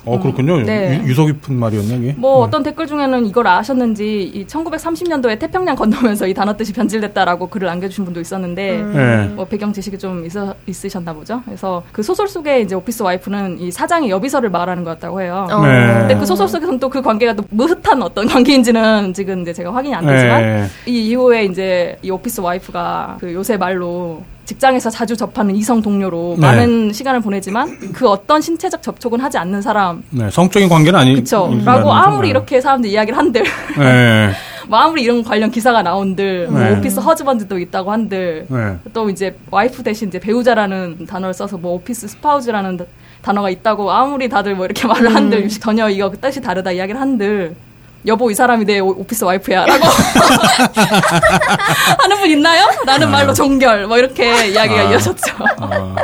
어 그렇군요. 음, 네. 유서 깊은 말이었나 이게? 뭐 네. 어떤 댓글 중에는 이걸 아셨는지 이 천구백삼십 년도에 태평양 건너면서 이 단어 뜻이 변질됐다라고 글을 남겨주신 분도 있었는데 음. 네. 뭐 배경 지식이 좀 있어, 있으셨나 보죠. 그래서 그 소설 속에 이제 오피스 와이프는 이 사장의 여비서를 말하는 거였다고 해요. 어. 네. 근데 그 소설 속에서는 또 그 관계가 또 무흐탄 어떤 관계인지는 지금 이제 제가 확인이 안 되지만 네. 이 이후에 이제 이 오피스 와이프가 그 요새 말로 직장에서 자주 접하는 이성 동료로 네. 많은 시간을 보내지만 그 어떤 신체적 접촉은 하지 않는 사람. 네, 성적인 관계는 아니. 그렇죠. 라고 아무리 이렇게 사람들이 이야기를 한들. 네. 뭐 아무리 이런 관련 기사가 나온들. 네. 뭐 오피스 허즈번드도 있다고 한들. 네. 또 이제 와이프 대신 이제 배우자라는 단어를 써서 뭐 오피스 스파우즈라는 단어가 있다고 아무리 다들 뭐 이렇게 말을 한들. 음. 전혀 이거 뜻이 다르다 이야기를 한들. 여보, 이 사람이 내 오피스 와이프야. 라고 하는 분 있나요? 나는 아. 말로 종결. 뭐 이렇게 이야기가 아. 이어졌죠. 아.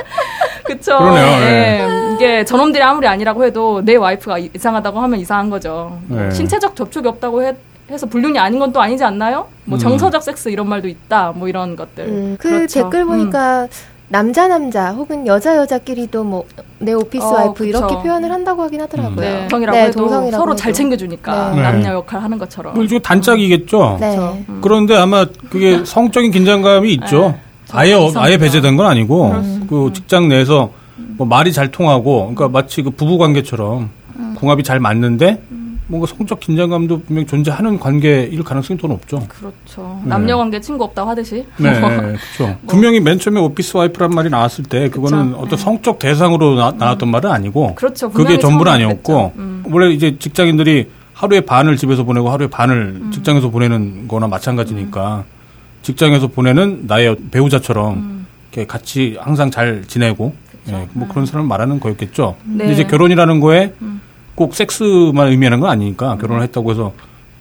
그쵸. 그러네요. 네. 네. 이게 저놈들이 아무리 아니라고 해도 내 와이프가 이상하다고 하면 이상한 거죠. 네. 신체적 접촉이 없다고 해, 해서 불륜이 아닌 건 또 아니지 않나요? 뭐 음. 정서적 섹스 이런 말도 있다. 뭐 이런 것들. 음. 그 그렇죠. 댓글 보니까 음. 남자 남자 혹은 여자 여자끼리도 뭐 내 오피스 어, 와이프 그쵸. 이렇게 표현을 한다고 하긴 하더라고요. 음, 네. 동성이라고 네, 해도 동성이라고 서로 해도. 잘 챙겨주니까 네. 남녀 역할 하는 것처럼. 뭐 일종의 단짝이겠죠. 네. 음. 그런데 아마 그게 성적인 긴장감이 있죠. 네. 아예 아예 배제된 건 아니고 음. 그 직장 내에서 뭐 말이 잘 통하고 그러니까 마치 그 부부 관계처럼 음. 궁합이 잘 맞는데. 음. 뭔가 성적 긴장감도 분명 존재하는 관계일 가능성이 더 높죠. 그렇죠. 네. 남녀 관계 친구 없다고 하듯이. 네, 그렇죠. 뭐. 분명히 맨 처음에 오피스 와이프란 말이 나왔을 때 그거는 그쵸. 어떤 네. 성적 대상으로 나, 나왔던 음. 말은 아니고 그렇죠. 그게 전부는 아니었고 음. 원래 이제 직장인들이 하루에 반을 집에서 보내고 하루에 반을 음. 직장에서 보내는 거나 마찬가지니까 음. 직장에서 보내는 나의 배우자처럼 음. 이렇게 같이 항상 잘 지내고 네. 뭐 음. 그런 사람을 말하는 거였겠죠. 네. 근데 이제 결혼이라는 거에 음. 꼭 섹스만 의미하는 건 아니니까 결혼을 했다고 해서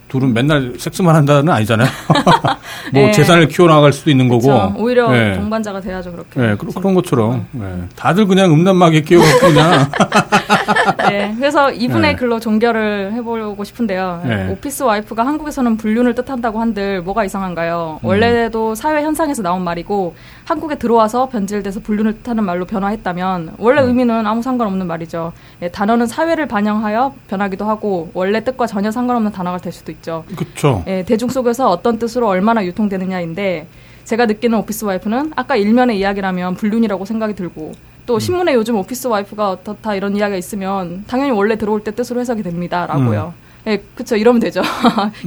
둘은 맨날 섹스만 한다는 아니잖아요. 뭐 네. 재산을 키워나갈 수도 있는 거고. 그쵸. 오히려 네. 동반자가 돼야죠 그렇게. 네, 그러, 그런 것처럼 네. 다들 그냥 음란막에 끼어갖고 그냥. 네, 그래서 이분의 네. 글로 종결을 해보려고 싶은데요. 네. 오피스 와이프가 한국에서는 불륜을 뜻한다고 한들 뭐가 이상한가요? 음. 원래도 사회 현상에서 나온 말이고 한국에 들어와서 변질돼서 불륜을 뜻하는 말로 변화했다면 원래 음. 의미는 아무 상관없는 말이죠. 네, 단어는 사회를 반영하여 변하기도 하고 원래 뜻과 전혀 상관없는 단어가 될 수도 있죠. 그렇죠. 예, 대중 속에서 어떤 뜻으로 얼마나 유통되느냐인데 제가 느끼는 오피스 와이프는 아까 일면의 이야기라면 불륜이라고 생각이 들고 또 신문에 음. 요즘 오피스 와이프가 어떻다 이런 이야기가 있으면 당연히 원래 들어올 때 뜻으로 해석이 됩니다라고요. 음. 예, 그렇죠. 이러면 되죠.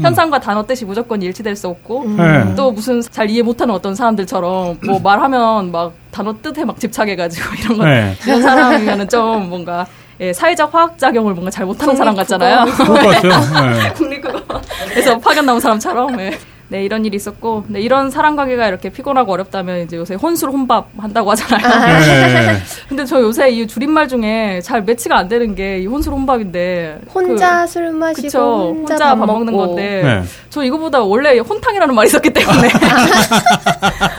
현상과 음. 단어 뜻이 무조건 일치될 수 없고 음. 음. 또 무슨 잘 이해 못하는 어떤 사람들처럼 뭐 말하면 막 단어 뜻에 막 집착해가지고 이런 거 네. 이런 사람이면은 좀 뭔가. 예, 사회적 화학작용을 뭔가 잘 못하는 사람 같잖아요. 그럴 것 같아요. 국립국어에서 파견 나온 사람처럼. 예. 네, 이런 일이 있었고. 네, 이런 사람 관계가 이렇게 피곤하고 어렵다면 이제 요새 혼술 혼밥 한다고 하잖아요. 네. 근데 저 요새 이 줄임말 중에 잘 매치가 안 되는 게 이 혼술 혼밥인데. 혼자 그, 술 마시고 그쵸, 혼자, 혼자 밥, 밥 먹는 건데. 네. 저 이거보다 원래 혼탕이라는 말이 있었기 때문에.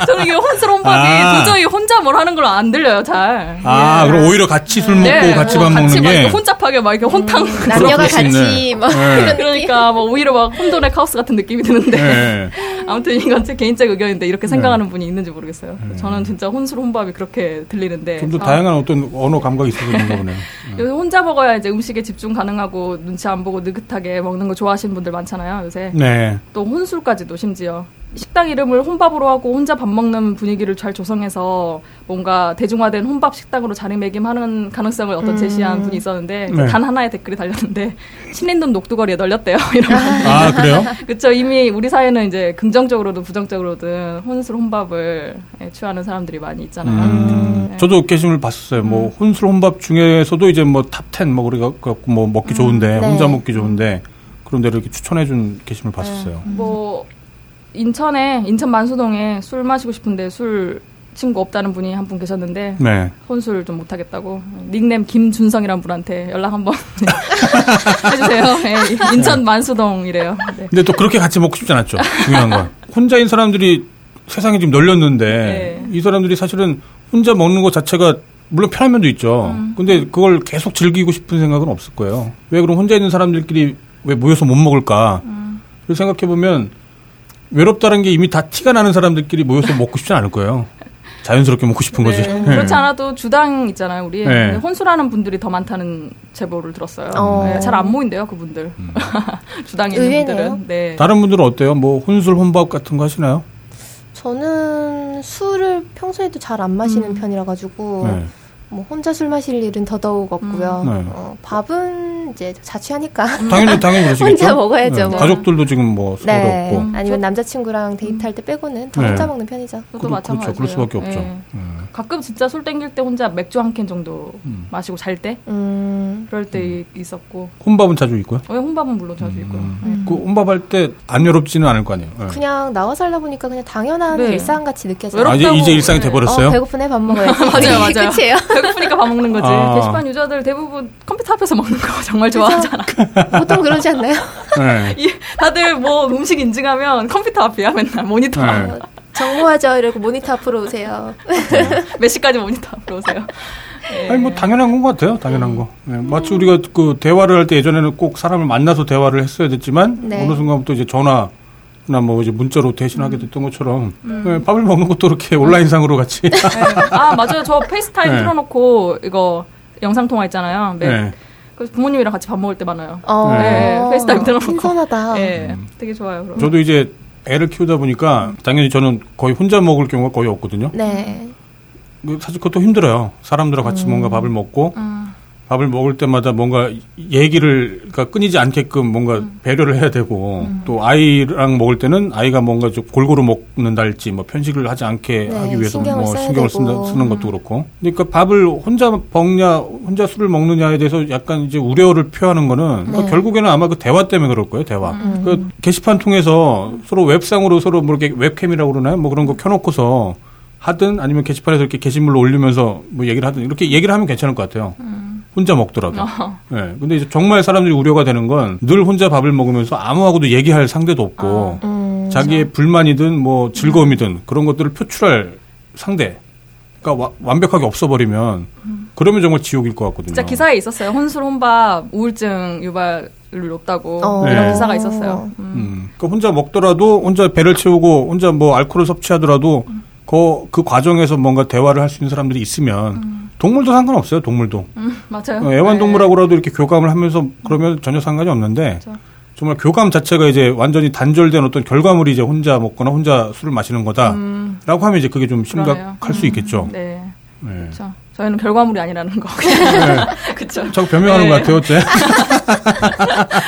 저는 이게 혼술 혼밥이 아. 도저히 혼자 뭘 하는 걸 안 들려요, 잘. 아, 예. 그럼 오히려 같이 술 먹고 네. 같이 밥 같이 먹는 막 게. 혼잡하게 막 이렇게 혼탕. 음, 남녀가 같이 막. 네. 그러니까 막 오히려 막 혼돈의 카오스 같은 느낌이 드는데. 네. 아무튼 이건 제 개인적 의견인데 이렇게 생각하는 네. 분이 있는지 모르겠어요. 음. 저는 진짜 혼술 혼밥이 그렇게 들리는데 좀 더 아, 다양한 어떤 언어 감각이 있어서 그런 거네요. 네. 요새 혼자 먹어야 이제 음식에 집중 가능하고 눈치 안 보고 느긋하게 먹는 거 좋아하시는 분들 많잖아요 요새. 네. 또 혼술까지도 심지어. 식당 이름을 혼밥으로 하고 혼자 밥 먹는 분위기를 잘 조성해서 뭔가 대중화된 혼밥 식당으로 자리매김하는 가능성을 어떤 제시한 음. 분이 있었는데 네. 단 하나의 댓글이 달렸는데 신림동 녹두거리에 널렸대요. 이런 아 그래요? 그렇죠. 이미 우리 사회는 이제 긍정적으로든 부정적으로든 혼술 혼밥을 취하는 사람들이 많이 있잖아요. 음. 네. 저도 게시물 봤었어요. 음. 뭐 혼술 혼밥 중에서도 이제 뭐 탑텐 뭐 그래갖고 뭐 먹기 음. 좋은데 네. 혼자 먹기 좋은데 그런데 이렇게 추천해준 게시물 봤었어요. 네. 뭐 인천에 인천 만수동에 술 마시고 싶은데 술 친구 없다는 분이 한 분 계셨는데 네. 혼술 좀 못하겠다고 닉네임 김준성이라는 분한테 연락 한번 해주세요. 네, 인천 만수동이래요. 네. 근데 또 그렇게 같이 먹고 싶지 않았죠. 중요한 건 혼자인 사람들이 세상에 지금 널렸는데 네. 이 사람들이 사실은 혼자 먹는 것 자체가 물론 편한 면도 있죠. 음. 근데 그걸 계속 즐기고 싶은 생각은 없을 거예요. 왜 그럼 혼자 있는 사람들끼리 왜 모여서 못 먹을까 음. 생각해보면 외롭다는 게 이미 다 티가 나는 사람들끼리 모여서 먹고 싶진 않을 거예요. 자연스럽게 먹고 싶은 네. 거지. 네. 그렇지 않아도 주당 있잖아요, 우리. 네. 혼술하는 분들이 더 많다는 제보를 들었어요. 어. 네, 잘 안 모인대요, 그분들. 음. 주당에 있는 분들은. 네. 다른 분들은 어때요? 뭐 혼술, 혼밥 같은 거 하시나요? 저는 술을 평소에도 잘 안 마시는 음. 편이라 가지고 네. 뭐 혼자 술 마실 일은 더더욱 없고요. 음. 네. 어, 밥은 이제 자취하니까 당연히 당연히 그러시겠죠. 혼자 먹어야죠. 네. 뭐. 가족들도 지금 뭐 서로 네. 없고 음. 아니면 남자친구랑 데이트할 때 빼고는 다 네. 혼자 먹는 편이죠. 그것도 마찬가지예요. 그렇죠. 그럴 수밖에 없죠. 네. 네. 가끔 진짜 술 땡길 때 혼자 맥주 한 캔 정도 음. 마시고 잘 때 음. 그럴 때 음. 있었고. 혼밥은 자주 있고요? 네, 혼밥은 물론 자주 음. 있고요. 음. 그 혼밥할 때 안 외롭지는 않을 거 아니에요. 네. 그냥 나와 살다 보니까 그냥 당연한 네. 일상 같이 느껴져요. 아, 이제, 이제 일상이 네. 돼버렸어요? 어, 배고프네 밥 먹어야지. 맞아요, 맞아요. 끝이에요. 배고프니까 밥 먹는 거지. 아. 게시판 유저들 대부분 컴퓨터 앞에서 먹는 거 정말 좋아하잖아. 보통 그러지 않나요? 네. 다들 뭐 음식 인증하면 컴퓨터 앞이야 맨날 모니터. 네. 정모하죠 이러고 모니터 앞으로 오세요. 몇 시까지 모니터 앞으로 오세요. 네. 아니 뭐 당연한 건 것 같아요. 당연한 음. 거. 네. 마치 음. 우리가 그 대화를 할 때 예전에는 꼭 사람을 만나서 대화를 했어야 됐지만 네. 어느 순간부터 이제 전화. 나 뭐 이제 문자로 대신하게 됐던 것처럼 음. 밥을 먹는 것도 이렇게 온라인상으로 같이 네. 아 맞아요 저 페이스타임 네. 틀어놓고 이거 영상통화 있잖아요 네. 네. 그래서 부모님이랑 같이 밥 먹을 때 많아요 어. 네. 네. 페이스타임 틀어놓고 신선하다 네. 음. 되게 좋아요 그러면. 저도 이제 애를 키우다 보니까 당연히 저는 거의 혼자 먹을 경우가 거의 없거든요 네. 사실 그것도 힘들어요 사람들하고 같이 음. 뭔가 밥을 먹고 음. 밥을 먹을 때마다 뭔가 얘기를 그러니까 끊이지 않게끔 뭔가 음. 배려를 해야 되고 음. 또 아이랑 먹을 때는 아이가 뭔가 좀 골고루 먹는달지 뭐 편식을 하지 않게 네, 하기 위해서 신경을, 뭐 신경을 쓴다, 쓰는 것도 그렇고 그러니까 밥을 혼자 먹냐 혼자 술을 먹느냐에 대해서 약간 이제 우려를 표하는 거는 네. 그러니까 결국에는 아마 그 대화 때문에 그럴 거예요 대화 음. 그 게시판 통해서 서로 웹상으로 서로 뭐 이렇게 웹캠이라고 그러나요 뭐 그런 거 켜놓고서 하든 아니면 게시판에서 이렇게 게시물로 올리면서 뭐 얘기를 하든 이렇게 얘기를 하면 괜찮을 것 같아요. 음. 혼자 먹더라도. 어. 네. 근데 이제 정말 사람들이 우려가 되는 건 늘 혼자 밥을 먹으면서 아무하고도 얘기할 상대도 없고 아, 음, 자기의 그렇죠. 불만이든 뭐 즐거움이든 음. 그런 것들을 표출할 상대. 그러니까 와, 완벽하게 없어버리면 음. 그러면 정말 지옥일 것 같거든요. 진짜 기사에 있었어요. 혼술, 혼밥, 우울증 유발률 높다고 어. 이런 네. 기사가 있었어요. 음. 음. 그러니까 혼자 먹더라도 혼자 배를 채우고 혼자 뭐 알코올을 섭취하더라도 음. 그, 그 과정에서 뭔가 대화를 할 수 있는 사람들이 있으면 음. 동물도 상관없어요. 동물도. 음, 맞아요. 애완동물하고라도 네. 이렇게 교감을 하면서 그러면 전혀 상관이 없는데 그렇죠. 정말 교감 자체가 이제 완전히 단절된 어떤 결과물이 이제 혼자 먹거나 혼자 술을 마시는 거다라고 음. 하면 이제 그게 좀 심각할 음. 수 있겠죠. 네. 네. 그렇죠. 저희는 결과물이 아니라는 거. 네. 그렇죠. 자꾸 변명하는 네. 것 같아요. 어째?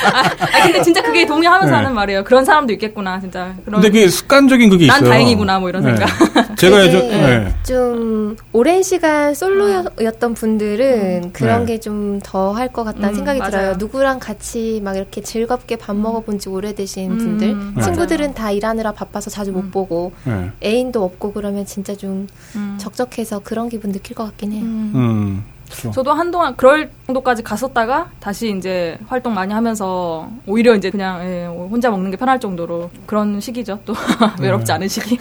아, 근데 진짜 그게 동의하면서 네. 하는 말이에요. 그런 사람도 있겠구나, 진짜. 그런 근데 그게 습관적인 그게 난 있어요. 난 다행이구나, 뭐 이런 네. 생각. 제가 예전 네. 좀 오랜 시간 솔로였던 분들은 음. 그런 네. 게 좀 더 할 것 같다는 음, 생각이 맞아요. 들어요. 누구랑 같이 막 이렇게 즐겁게 밥 먹어본 지 오래되신 음, 분들, 네. 친구들은 다 일하느라 바빠서 자주 음. 못 보고 네. 애인도 없고 그러면 진짜 좀 음. 적적해서 그런 기분 느낄 것 같긴 해요. 음. 음, 그렇죠. 저도 한동안 그럴 정도까지 갔었다가 다시 이제 활동 많이 하면서 오히려 이제 그냥 예, 혼자 먹는 게 편할 정도로 그런 시기죠. 또 외롭지 않은 시기.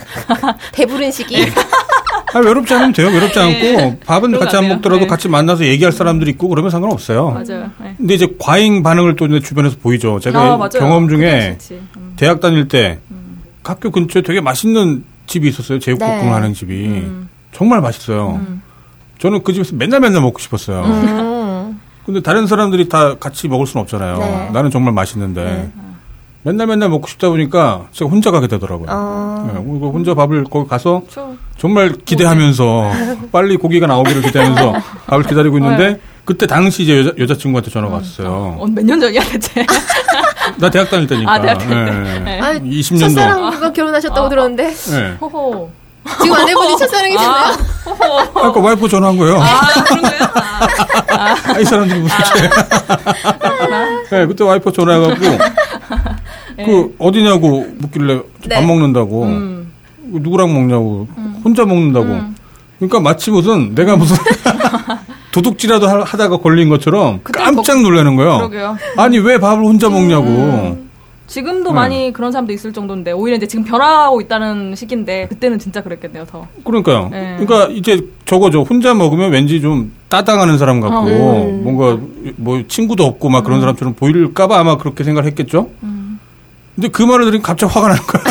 배부른 시기. 아, 외롭지 않으면 돼요. 외롭지 않고 네. 밥은 같이 안 먹더라도 네. 같이 만나서 얘기할 사람들이 있고 그러면 상관없어요. 맞아요. 네. 근데 이제 과잉 반응을 또 주변에서 보이죠. 제가 아, 경험 중에 음. 대학 다닐 때 음. 학교 근처에 되게 맛있는 집이 있었어요. 제육볶음을 네. 하는 집이. 음. 정말 맛있어요. 음. 저는 그 집에서 맨날 맨날 먹고 싶었어요. 음. 근데 다른 사람들이 다 같이 먹을 수는 없잖아요. 네. 나는 정말 맛있는데. 네. 맨날 맨날 먹고 싶다 보니까 제가 혼자 가게 되더라고요. 아. 네, 혼자 밥을 거기 가서 저... 정말 기대하면서 빨리 고기가 나오기를 기대하면서 밥을 기다리고 있는데 네. 그때 당시 이제 여자, 여자친구한테 전화가 왔어요. 어, 몇 년 전이야 대체? 나 대학 다닐 때니까. 아, 대학 다닐 때. 네. 네. 아, 이십 년 전. 첫사랑과 결혼하셨다고 아. 들었는데. 네. 호호. 지금 아내분이 첫사랑이시나요? 아, 그러니까 와이프 전화한 거예요. 아, 그런 거예요? 아, 아, 이 사람들이 무슨 죄. 아. 네, 그때 와이프 전화해갖고 네. 그 어디냐고 묻길래 네. 밥 먹는다고. 음. 누구랑 먹냐고. 음. 혼자 먹는다고. 음. 그러니까 마치 무슨 내가 무슨 도둑질이라도 하다가 걸린 것처럼 깜짝 놀라는 거예요. 그러게요. 아니 왜 밥을 혼자 먹냐고. 음. 지금도 네. 많이 그런 사람도 있을 정도인데 오히려 이제 지금 변화하고 있다는 시기인데 그때는 진짜 그랬겠네요 더. 그러니까요. 네. 그러니까 이제 저거죠. 혼자 먹으면 왠지 좀 따당하는 사람 같고 어, 음. 뭔가 뭐 친구도 없고 막 그런 음. 사람처럼 보일까봐 아마 그렇게 생각했겠죠. 음. 근데 그 말을 들으니까 갑자기 화가 나는 거야.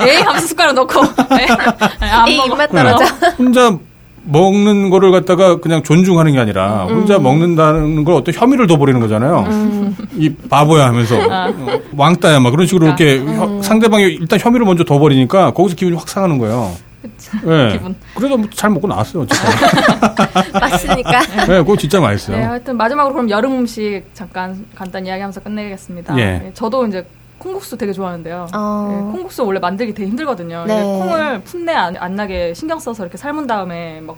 에이 하면서 숟가락 넣고. 에이, 에이 입맛 떨어져. 혼자 먹는 거를 갖다가 그냥 존중하는 게 아니라 혼자 음. 먹는다는 걸 어떤 혐의를 둬버리는 거잖아요. 음. 이 바보야 하면서 아. 왕따야 막 그런 식으로 그러니까. 이렇게 음. 상대방이 일단 혐의를 먼저 둬버리니까 거기서 기분이 확 상하는 거예요. 그쵸. 네. 기분. 그래도 잘 먹고 나왔어요. 맛있으니까. 네, 그거 진짜 맛있어요. 네, 하여튼 마지막으로 그럼 여름 음식 잠깐 간단히 이야기하면서 끝내겠습니다. 예. 네, 저도 이제 콩국수 되게 좋아하는데요. 어. 네, 콩국수 원래 만들기 되게 힘들거든요. 네. 콩을 풋내 안, 안 나게 신경 써서 이렇게 삶은 다음에 막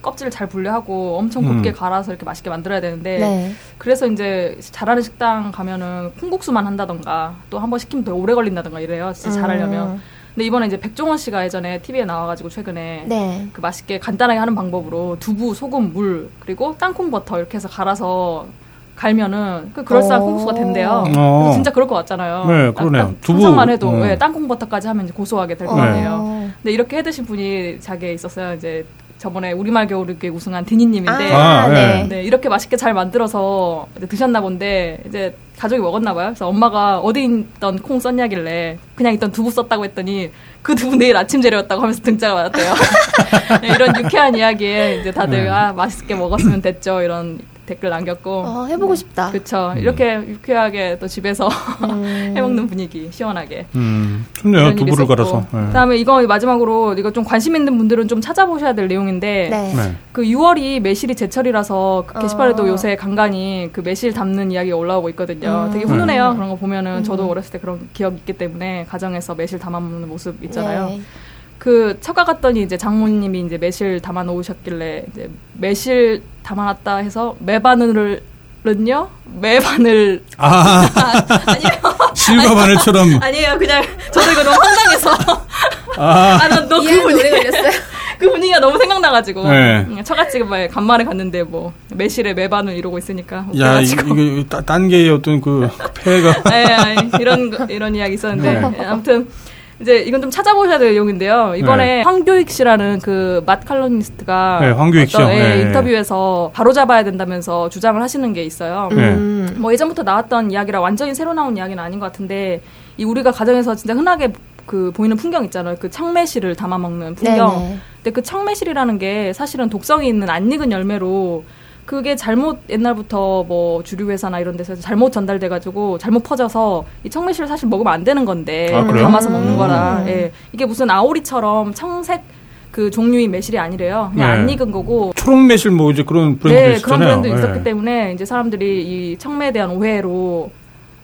껍질을 잘 분리하고 엄청 곱게 음. 갈아서 이렇게 맛있게 만들어야 되는데 네. 그래서 이제 잘하는 식당 가면은 콩국수만 한다던가 또 한 번 시키면 되게 오래 걸린다던가 이래요. 진짜 잘하려면. 음. 근데 이번에 이제 백종원 씨가 예전에 티비에 나와가지고 최근에 네. 그 맛있게 간단하게 하는 방법으로 두부, 소금, 물 그리고 땅콩 버터 이렇게 해서 갈아서 갈면은 그 그럴싸한 콩국수가 된대요. 어. 진짜 그럴 것 같잖아요. 네, 그러네요. 두부만 해도 음. 네, 땅콩 버터까지 하면 이제 고소하게 될 것 같네요. 어. 근데 이렇게 해드신 분이 자기에 있었어요. 이제 저번에 우리말 겨울에 우승한 디니님인데 아, 네. 네, 이렇게 맛있게 잘 만들어서 드셨나 본데 이제 가족이 먹었나 봐요. 그래서 엄마가 어디 있던 콩 썼냐길래 그냥 있던 두부 썼다고 했더니 그 두부 내일 아침 재료였다고 하면서 등짝을 맞았대요. 네, 이런 유쾌한 이야기에 이제 다들 네. 아, 맛있게 먹었으면 됐죠 이런. 댓글 남겼고 어, 해보고 네. 싶다. 그렇죠. 음. 이렇게 유쾌하게 또 집에서 음. 해먹는 분위기 시원하게. 음. 좋네요. 두부를 갈아서. 네. 그다음에 이거 마지막으로 이거 좀 관심 있는 분들은 좀 찾아보셔야 될 내용인데 네. 네. 그 유월이 매실이 제철이라서 그 게시판에도 어. 요새 간간히 그 매실 담는 이야기가 올라오고 있거든요. 음. 되게 훈훈해요. 네. 그런 거 보면은 음. 저도 어렸을 때 그런 기억이 있기 때문에 가정에서 매실 담아먹는 모습 있잖아요. 네. 그 처가 갔더니 이제 장모님이 이제 매실 담아 놓으셨길래 이제 매실 담아놨다 해서 매바늘은요 매바늘 아, 아니에요 실과 바늘처럼 아니에요 그냥 저도 이거 너무 황당해서 아나너 그 분위기 그 분위기가 너무 생각나가지고 네. 처갓집 막 간만에 갔는데 뭐 매실에 매바늘 이러고 있으니까 야 웃겨가지고. 이게 딴 게 어떤 그 폐가 네, 이런 이런 이야기 있었는데 네. 아무튼. 이제 이건 좀 찾아보셔야 될 내용인데요. 이번에 네. 황교익 씨라는 그 맛 칼럼니스트가 네, 황교익 씨요. 네. 인터뷰에서 바로잡아야 된다면서 주장을 하시는 게 있어요. 음. 뭐 예전부터 나왔던 이야기라 완전히 새로 나온 이야기는 아닌 것 같은데 이 우리가 가정에서 진짜 흔하게 그 보이는 풍경 있잖아요. 그 청매실을 담아 먹는 풍경. 네네. 근데 그 청매실이라는 게 사실은 독성이 있는 안 익은 열매로 그게 잘못 옛날부터 뭐 주류회사나 이런 데서 잘못 전달돼가지고 잘못 퍼져서 이 청매실을 사실 먹으면 안 되는 건데 아, 담아서 먹는 음. 거라 예. 이게 무슨 아오리처럼 청색 그 종류의 매실이 아니래요. 그냥 네. 안 익은 거고 초록 매실 뭐 이제 그런 브랜드도 네, 있었잖아요. 그런 브랜드 네. 있었기 때문에 이제 사람들이 이 청매에 대한 오해로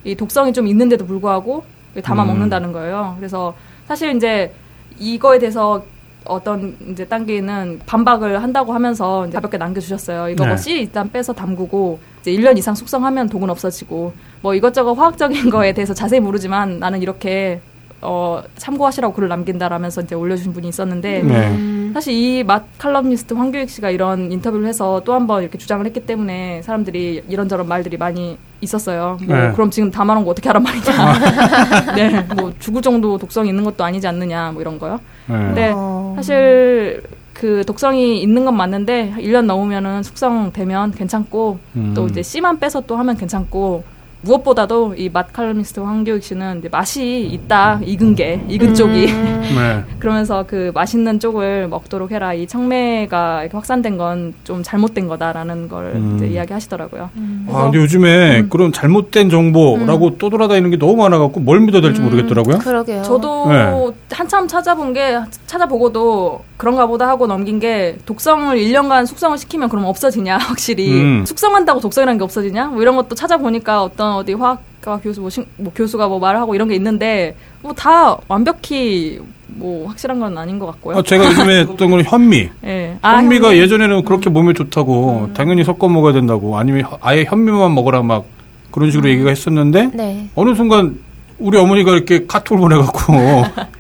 이 독성이 좀 있는데도 불구하고 담아 음. 먹는다는 거예요. 그래서 사실 이제 이거에 대해서 어떤 이제 딴기는 반박을 한다고 하면서 이제 가볍게 남겨주셨어요. 이거 네. 뭐 씨 일단 빼서 담그고 이제 일 년 이상 숙성하면 독은 없어지고 뭐 이것저것 화학적인 거에 대해서 자세히 모르지만 나는 이렇게 어, 참고하시라고 글을 남긴다라면서 이제 올려주신 분이 있었는데 네. 사실 이 맛 칼럼니스트 황교익 씨가 이런 인터뷰를 해서 또 한 번 이렇게 주장을 했기 때문에 사람들이 이런저런 말들이 많이 있었어요. 뭐 네. 그럼 지금 담아놓은 거 어떻게 하란 말이냐. 네, 뭐 죽을 정도 독성이 있는 것도 아니지 않느냐 뭐 이런 거요. 네. 근데 사실 그 독성이 있는 건 맞는데 일 년 넘으면은 숙성되면 괜찮고 음. 또 이제 씨만 빼서 또 하면 괜찮고 무엇보다도 이 맛 칼럼니스트 황교익 씨는 이제 맛이 있다, 익은 게, 익은 음. 쪽이. 네. 그러면서 그 맛있는 쪽을 먹도록 해라. 이 청매가 이렇게 확산된 건 좀 잘못된 거다라는 걸 음. 이제 이야기하시더라고요. 음. 아, 근데 요즘에 음. 그런 잘못된 정보라고 음. 또 돌아다니는 게 너무 많아갖고 뭘 믿어야 될지 음. 모르겠더라고요. 그러게요. 저도 네. 한참 찾아본 게, 찾아보고도 그런가 보다 하고 넘긴 게 독성을 일 년간 숙성을 시키면 그럼 없어지냐, 확실히. 음. 숙성한다고 독성이라는 게 없어지냐? 뭐 이런 것도 찾아보니까 어떤 어디 화학과 교수 뭐, 신, 뭐 교수가 뭐 말을 하고 이런 게 있는데 뭐 다 완벽히 뭐 확실한 건 아닌 것 같고요. 아, 제가 요즘에 했던 건 현미. 네. 아, 현미가 현미. 예전에는 그렇게 몸에 좋다고 음. 당연히 섞어 먹어야 된다고 아니면 아예 현미만 먹어라 막 그런 식으로 음. 얘기가 했었는데 네. 어느 순간 우리 어머니가 이렇게 카톡을 보내갖고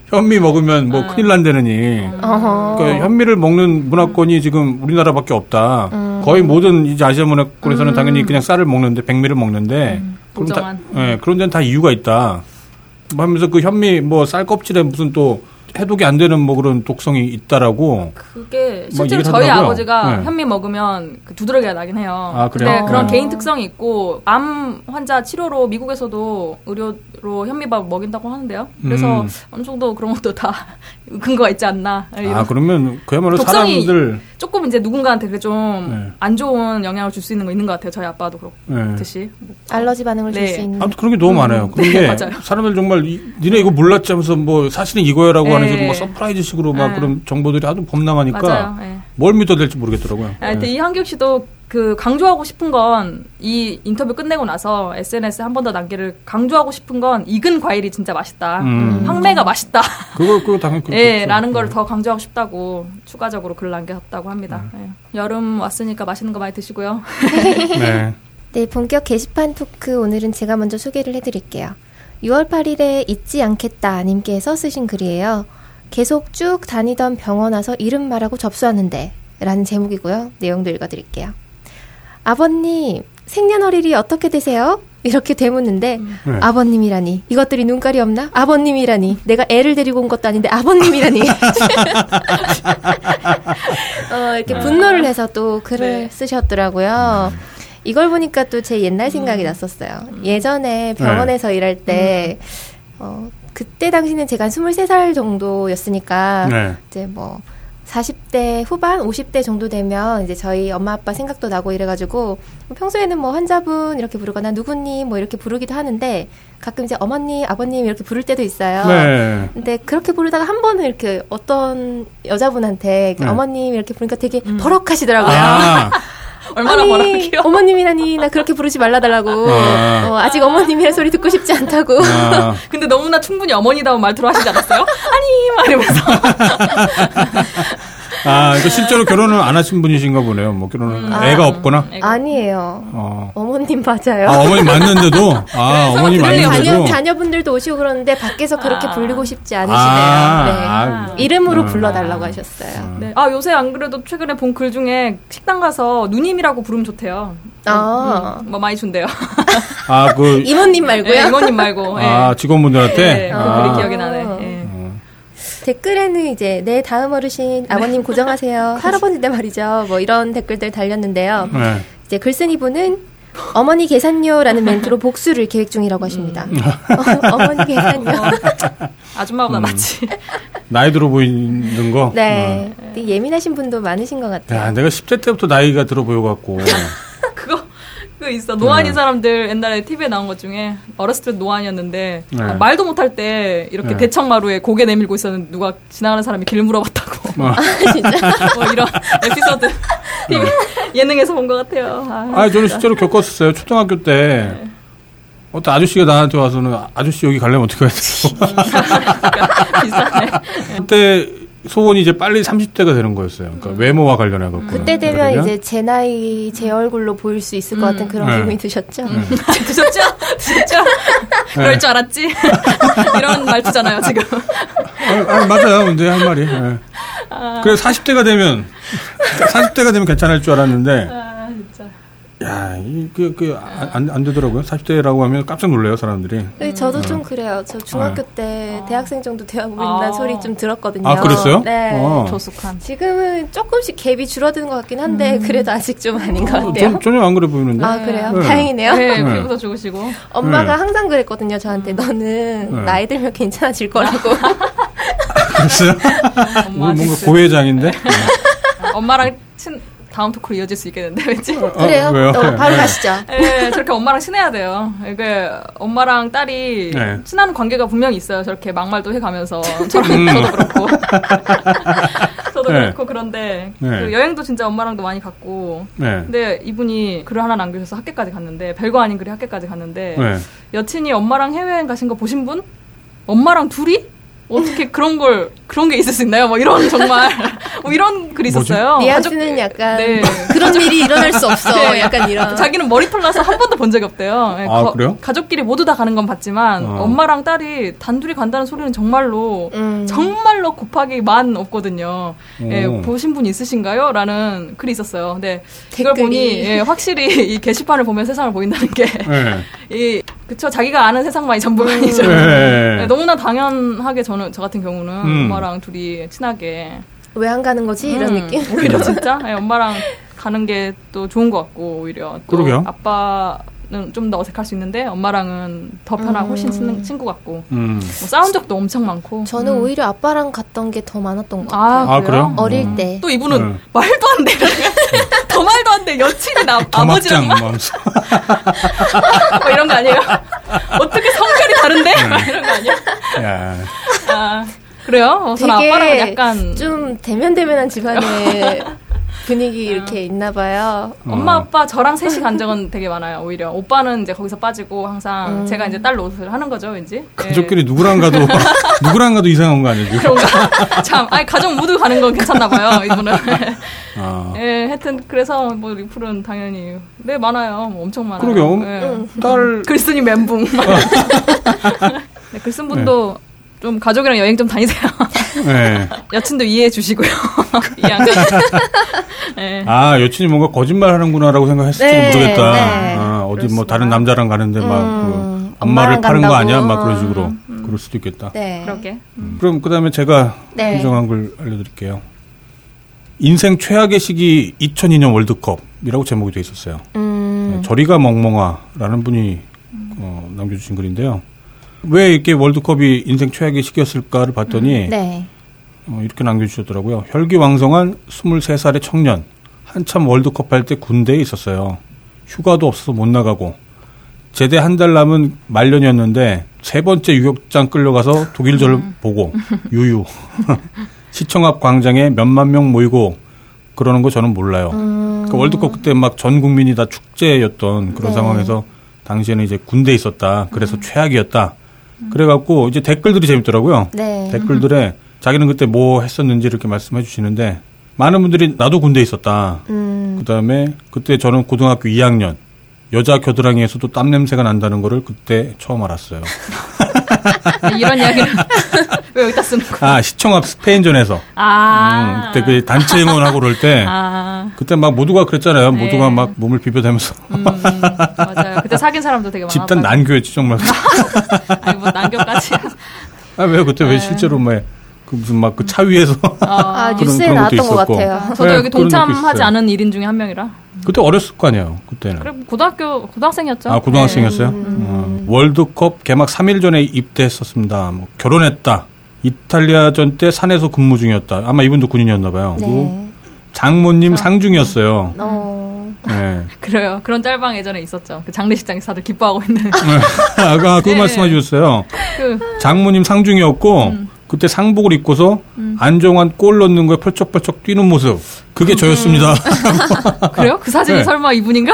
현미 먹으면 뭐 음. 큰일 난다느니. 음. 그러니까 현미를 먹는 문화권이 지금 우리나라밖에 없다. 음. 거의 모든 이제 아시아 문화권에서는 음. 당연히 그냥 쌀을 먹는데 백미를 먹는데 음. 그럼 다, 예, 그런 데는 다 이유가 있다. 뭐 하면서 그 현미 뭐 쌀 껍질에 무슨 또 해독이 안 되는 뭐 그런 독성이 있다라고. 그게 실제로 저희 하더라고요. 아버지가 네. 현미 먹으면 그 두드러기가 나긴 해요. 아, 그래요? 근데 그런 네. 개인 특성이 있고 암 환자 치료로 미국에서도 의료로 현미밥 먹인다고 하는데요. 그래서 음. 어느 정도 그런 것도 다 근거가 있지 않나. 아, 그러면 그야말로 사람들 조금 이제 누군가한테 그게 좀 안 네. 좋은 영향을 줄 수 있는 거 있는 것 같아요. 저희 아빠도 그렇듯이. 네. 뭐. 알러지 반응을 네. 줄 수 있는. 아무튼 그런 게 너무 음. 많아요. 그런 게 네, 사람들 정말 이, 니네 이거 몰랐지 하면서 뭐 사실은 이거야라고 네. 하는 식으로 막 서프라이즈식으로 막 네. 그런 정보들이 아주 범람하니까 네. 뭘 믿어야 될지 모르겠더라고요. 아, 근데 네. 이 한규혁 씨도 그 강조하고 싶은 건 이 인터뷰 끝내고 나서 에스엔에스에 한 번 더 남기를 강조하고 싶은 건 익은 과일이 진짜 맛있다. 음. 황매가 맛있다. 그거 그거 당연히 그렇죠. 예, 라는 걸 더 강조하고 싶다고 추가적으로 글 남겼다고 합니다. 음. 예. 여름 왔으니까 맛있는 거 많이 드시고요. 네. 네, 본격 게시판 토크 오늘은 제가 먼저 소개를 해드릴게요. 유월 팔일에 잊지 않겠다 님께서 쓰신 글이에요. 계속 쭉 다니던 병원 와서 이름 말하고 접수하는데 라는 제목이고요. 내용도 읽어드릴게요. 아버님, 생년월일이 어떻게 되세요? 이렇게 되묻는데 네. 아버님이라니 이것들이 눈깔이 없나? 아버님이라니 내가 애를 데리고 온 것도 아닌데 아버님이라니 어, 이렇게 분노를 해서 또 글을 네. 쓰셨더라고요. 이걸 보니까 또 제 옛날 생각이 음. 났었어요. 예전에 병원에서 네. 일할 때 어, 그때 당시는 제가 한 스물세 살 정도였으니까 네. 이제 뭐 사십 대 후반, 오십 대 정도 되면 이제 저희 엄마 아빠 생각도 나고 이래가지고 평소에는 뭐 환자분 이렇게 부르거나 누구님 뭐 이렇게 부르기도 하는데 가끔 이제 어머님, 아버님 이렇게 부를 때도 있어요. 네. 근데 그렇게 부르다가 한 번은 이렇게 어떤 여자분한테 네. 어머님 이렇게 부르니까 되게 음. 버럭하시더라고요. 아. 얼마나 버럭해요. 어머님이라니 나 그렇게 부르지 말라달라고. 아. 어, 아직 어머님이란 소리 듣고 싶지 않다고. 아. 근데 너무나 충분히 어머니다운 말투로 하시지 않았어요? 아니 말이면서. 아, 그러니까 실제로 결혼을 안 하신 분이신가 보네요. 뭐 결혼을 아, 애가 없거나. 애가. 아니에요. 어. 어머님 맞아요. 아, 어머님 맞는데도. 아, 어머님 맞는데도. 자녀, 자녀분들도 오시고 그러는데 밖에서 그렇게 아. 불리고 싶지 않으시네요. 아. 네. 아. 이름으로 아. 불러달라고 하셨어요. 아. 네. 아, 요새 안 그래도 최근에 본 글 중에 식당 가서 누님이라고 부르면 좋대요. 아, 음, 뭐 많이 준대요. 아, 그 이모님 말고요. 네, 이모님 말고. 아, 직원분들한테. 네, 아. 그 글이 기억이 나네. 네. 댓글에는 이제 내 다음 어르신 아버님 고정하세요. 할아버지인데 말이죠. 뭐 이런 댓글들 달렸는데요. 네. 이제 글쓴이 분은 어머니 계산료라는 멘트로 복수를 계획 중이라고 하십니다. 음. 어, 어머니 계산료. 어, 아줌마보다 음. 낫지. 나이 들어 보이는 거. 네. 어. 되게 예민하신 분도 많으신 것 같아요. 야, 내가 십 대 때부터 나이가 들어 보여갖고. 그거. 그 있어. 노안인 네. 사람들 옛날에 티비에 나온 것 중에 어렸을 때 노안이었는데 네. 아, 말도 못할 때 이렇게 네. 대청마루에 고개 내밀고 있었는데 누가 지나가는 사람이 길 물어봤다고. 아, 진짜? 뭐 이런 에피소드 네. 예능에서 본 것 같아요. 아, 아니, 저는 실제로 겪었었어요. 초등학교 때 네. 어떤 아저씨가 나한테 와서는 아저씨 여기 가려면 어떻게 해야 되고. 비싸네. 그때 소원이 이제 빨리 삼십 대가 되는 거였어요. 그러니까 외모와 관련해서. 그때 되면 그러면? 이제 제 나이, 제 얼굴로 보일 수 있을 음. 것 같은 그런 네. 기분이 드셨죠? 네. 드셨죠? 드셨죠? 그럴 네. 줄 알았지? 이런 말투잖아요, 지금. 아, 아, 맞아요. 근데 한 말이. 네. 아. 그래서 사십 대가 되면, 사십 대가 되면 괜찮을 줄 알았는데. 아, 진짜. 야, 그, 그, 안, 안 되더라고요. 사십 대라고 하면 깜짝 놀래요, 사람들이. 네, 저도 음. 좀 그래요. 저 중학교 네. 때 대학생 정도 되어보인다는 아. 소리 좀 들었거든요. 아, 그랬어요? 네. 아. 조숙한. 지금은 조금씩 갭이 줄어드는 것 같긴 한데, 음. 그래도 아직 좀 아닌 것 같아요. 어, 전, 전혀 안 그래 보이는데. 아, 그래요? 네. 다행이네요. 네, 네. 피부도 좋으시고. 엄마가 네. 항상 그랬거든요, 저한테. 너는 네. 나이 들면 괜찮아질 거라고. 그랬어요? 오늘 뭔가 고회장인데? 네. 엄마랑 친, 다음 토크로 이어질 수 있겠는데 왠지 어, 그래요? 어, 바로 가시죠. 네, 저렇게 엄마랑 친해야 돼요. 이게 엄마랑 딸이 네. 친한 관계가 분명히 있어요. 저렇게 막말도 해가면서 저랑 음. 저도 그렇고 저도 네. 그렇고 그런데 네. 여행도 진짜 엄마랑도 많이 갔고 네. 근데 이분이 글을 하나 남겨주셔서 학교까지 갔는데 별거 아닌 글이 학교까지 갔는데 네. 여친이 엄마랑 해외여행 가신 거 보신 분? 엄마랑 둘이? 어떻게 그런 걸 그런 게 있을 수 있나요? 뭐 이런 정말 뭐 이런 글이 있었어요. 리아씨는 약간 네. 그런 일이 일어날 수 없어. 네. 약간 이런. 자기는 머리털 나서 한 번도 본 적이 없대요. 네. 아 거, 그래요? 가족끼리 모두 다 가는 건 봤지만 어. 엄마랑 딸이 단둘이 간다는 소리는 정말로 음. 정말로 곱하기 만 없거든요. 네. 보신 분 있으신가요? 라는 글이 있었어요. 근데 댓글이. 이걸 보니 예, 확실히 이 게시판을 보면 세상을 보인다는 게 네. 이 그쵸 자기가 아는 세상만이 전부가 아니죠. 네. 네, 너무나 당연하게 저는 저 같은 경우는 음. 엄마랑 둘이 친하게 왜 안 가는 거지 음, 이런 느낌. 오히려 진짜 네, 엄마랑 가는 게 또 좋은 것 같고 오히려 또 그러게요. 아빠는 좀 더 어색할 수 있는데 엄마랑은 더 편하고 훨씬 음. 친구 같고 음. 뭐 싸운 적도 엄청 많고. 저는 음. 오히려 아빠랑 갔던 게 더 많았던 것 같아요. 아, 그래요? 어릴 음. 때. 또 이분은 음. 말도 안 돼. 더 말도 안 돼. 여친이 나, 아버지랑 막. 뭐 이런 거 아니에요? 어떻게 성별이 다른데? 네. 이런 거 아니야? 야. 아, 그래요? 어, 전 아빠랑 약간. 좀 대면대면한 집안의 분위기 이렇게 있나 봐요. 어. 엄마, 아빠, 저랑 셋이 간 적은 되게 많아요, 오히려. 오빠는 이제 거기서 빠지고 항상 음. 제가 이제 딸 노릇을 하는 거죠, 왠지. 가족끼리 네. 누구랑 가도, 누구랑 가도 이상한 거 아니에요? 그런가? 참, 아니, 가족 모두 가는 건 괜찮나 봐요, 이분은. 아. 예, 하여튼, 그래서, 뭐, 리플은 당연히, 네, 많아요. 뭐 엄청 많아요. 그러게요. 예. 음. 딸. 글쓴이 멘붕. 네, 글쓴 분도 네. 좀 가족이랑 여행 좀 다니세요. 네. 여친도 이해해 주시고요. 네. 아, 여친이 뭔가 거짓말 하는구나라고 생각했을지 네. 모르겠다. 네. 아, 어디 뭐 다른 남자랑 가는데 음. 막 그 엄마를 파는 간다고. 거 아니야? 막 그런 식으로. 음. 그럴 수도 있겠다. 네. 그러게. 음. 그럼 그 다음에 제가 네. 인정한 걸 알려드릴게요. 인생 최악의 시기 이천이 년 월드컵이라고 제목이 되어 있었어요. 음. 네, 저리가 멍멍아라는 분이 음. 어, 남겨주신 글인데요. 왜 이렇게 월드컵이 인생 최악의 시기였을까를 봤더니 음. 네. 어, 이렇게 남겨주셨더라고요. 혈기왕성한 스물세 살의 청년. 한참 월드컵 할 때 군대에 있었어요. 휴가도 없어서 못 나가고. 제대 한 달 남은 말년이었는데 세 번째 유격장 끌려가서 독일전을 음. 보고 유유. 시청 앞 광장에 몇만 명 모이고 그러는 거 저는 몰라요. 음. 그러니까 월드컵 그때 막 전 국민이 다 축제였던 그런 네. 상황에서 당시에는 이제 군대에 있었다. 그래서 음. 최악이었다. 음. 그래갖고 이제 댓글들이 재밌더라고요. 네. 댓글들에 자기는 그때 뭐 했었는지 이렇게 말씀해 주시는데 많은 분들이 나도 군대에 있었다. 음. 그다음에 그때 저는 고등학교 이 학년 여자 겨드랑이에서도 땀 냄새가 난다는 거를 그때 처음 알았어요. 이런 이야기를 왜 여기다 쓰는 거야? 아, 시청 앞 스페인전에서. 아. 음, 그때 그 단체 응원하고 그럴 때. 아. 그때 막 모두가 그랬잖아요. 네. 모두가 막 몸을 비벼대면서. 음, 맞아요. 그때 사귄 사람도 되게 많았어요. 집단 난교였지, 정말. 아니, 뭐 난교까지. 아, 왜요? 그때 네. 왜 실제로 막. 그 무슨 막 그 차 위에서 아, 그런, 뉴스에 그런 나왔던 것 같아요. 저도 네, 여기 동참하지 않은 일인 중에 한 명이라. 그때 어렸을 거 아니에요. 그때는. 그럼 고등학교 고등학생이었죠. 아 고등학생이었어요. 네. 음. 음. 월드컵 개막 삼 일 전에 입대했었습니다. 뭐, 결혼했다. 이탈리아전 때 산에서 근무 중이었다. 아마 이분도 군인이었나 봐요. 네. 장모님 어. 상중이었어요. 어. 네. 그래요. 그런 짤방 예전에 있었죠. 그 장례식장에서 다들 기뻐하고 있는. 아까 그 네. 말씀해 주셨어요. 그. 장모님 상중이었고. 음. 그때 상복을 입고서 음. 안정환 골 넣는 거에 펄쩍펄쩍 뛰는 모습. 그게 음. 저였습니다. 그래요? 그 사진이 네. 설마 이분인가?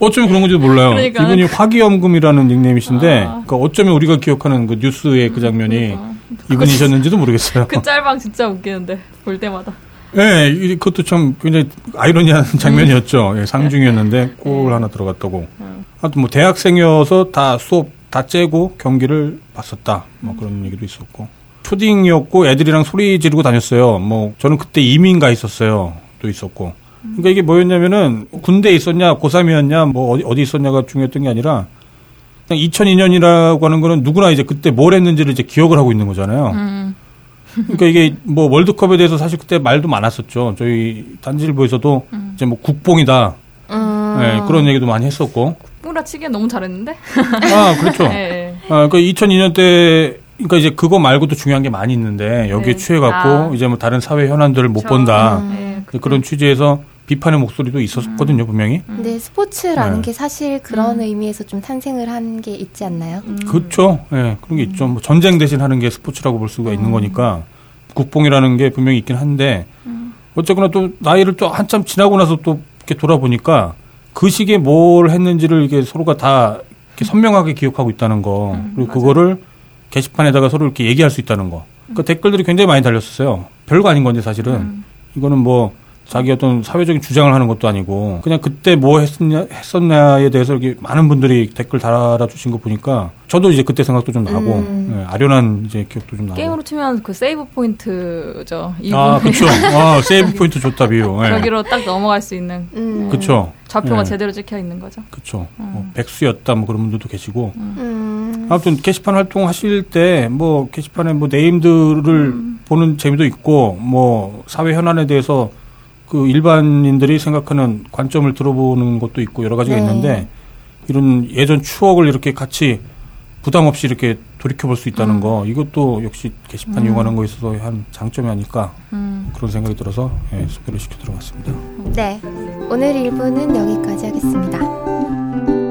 어쩌면 그런 건지도 몰라요. 그러니까. 이분이 화기염금이라는 닉네임이신데 아. 그러니까 어쩌면 우리가 기억하는 그 뉴스의 그 장면이 아. 이분이셨는지도 모르겠어요. 그 짤방 진짜 웃기는데 볼 때마다. 네. 그것도 참 굉장히 아이러니한 장면이었죠. 음. 예, 상중이었는데 골 음. 하나 들어갔다고. 음. 하여튼 뭐 대학생이어서 다 수업 다 째고 경기를 봤었다. 뭐 그런 얘기도 있었고. 초딩이었고 애들이랑 소리 지르고 다녔어요. 뭐 저는 그때 이민 가 있었어요. 또 있었고 그러니까 이게 뭐였냐면은 군대에 있었냐 고삼이었냐 뭐 어디, 어디 있었냐가 중요했던 게 아니라 그냥 이천이 년이라고 하는 거는 누구나 이제 그때 뭘 했는지를 이제 기억을 하고 있는 거잖아요. 음. 그러니까 이게 뭐 월드컵에 대해서 사실 그때 말도 많았었죠. 저희 딴지일보에서도 음. 이제 뭐 국뽕이다. 음. 네, 그런 얘기도 많이 했었고. 국뽕이라치기엔 너무 잘했는데? 아, 그렇죠. 네. 아, 그러니까 이천이 년 때 그러니까 이제 그거 말고도 중요한 게 많이 있는데 여기에 네. 취해갖고 아. 이제 뭐 다른 사회 현안들을 못 그렇죠. 본다. 음. 네, 그런 취지에서 비판의 목소리도 있었거든요, 분명히. 근데 스포츠라는 네. 게 사실 그런 음. 의미에서 좀 탄생을 한 게 있지 않나요? 음. 그렇죠. 예, 네, 그런 게 음. 있죠. 뭐 전쟁 대신 하는 게 스포츠라고 볼 수가 음. 있는 거니까 국뽕이라는 게 분명히 있긴 한데 음. 어쨌거나 또 나이를 또 한참 지나고 나서 또 이렇게 돌아보니까 그 시기에 뭘 했는지를 이렇게 서로가 다 이렇게 선명하게 기억하고 있다는 거 음, 그리고 맞아요. 그거를 게시판에다가 서로 이렇게 얘기할 수 있다는 거. 그 그러니까 음. 댓글들이 굉장히 많이 달렸었어요. 별거 아닌 건데 사실은 음. 이거는 뭐. 자기 어떤 사회적인 주장을 하는 것도 아니고 그냥 그때 뭐 했었냐, 했었냐에 대해서 이렇게 많은 분들이 댓글 달아주신 거 보니까 저도 이제 그때 생각도 좀 나고 음. 네, 아련한 이제 기억도 좀 나고 게임으로 치면 그 세이브 포인트죠. 아 그렇죠. 아 세이브 포인트 좋다 비유. 네. 저기로 딱 넘어갈 수 있는. 음. 그렇죠. 좌표가 네. 제대로 찍혀 있는 거죠. 그렇죠. 음. 뭐 백수였다 뭐 그런 분들도 계시고 음. 아무튼 게시판 활동 하실 때 뭐 게시판에 뭐 네임들을 음. 보는 재미도 있고 뭐 사회 현안에 대해서 그 일반인들이 생각하는 관점을 들어보는 것도 있고 여러 가지가 네. 있는데 이런 예전 추억을 이렇게 같이 부담 없이 이렇게 돌이켜볼 수 있다는 음. 거 이것도 역시 게시판 음. 이용하는 거에 있어서 한 장점이 아닐까 음. 그런 생각이 들어서 예, 소개를 시켜드려 봤습니다. 네. 오늘 일 부는 여기까지 하겠습니다.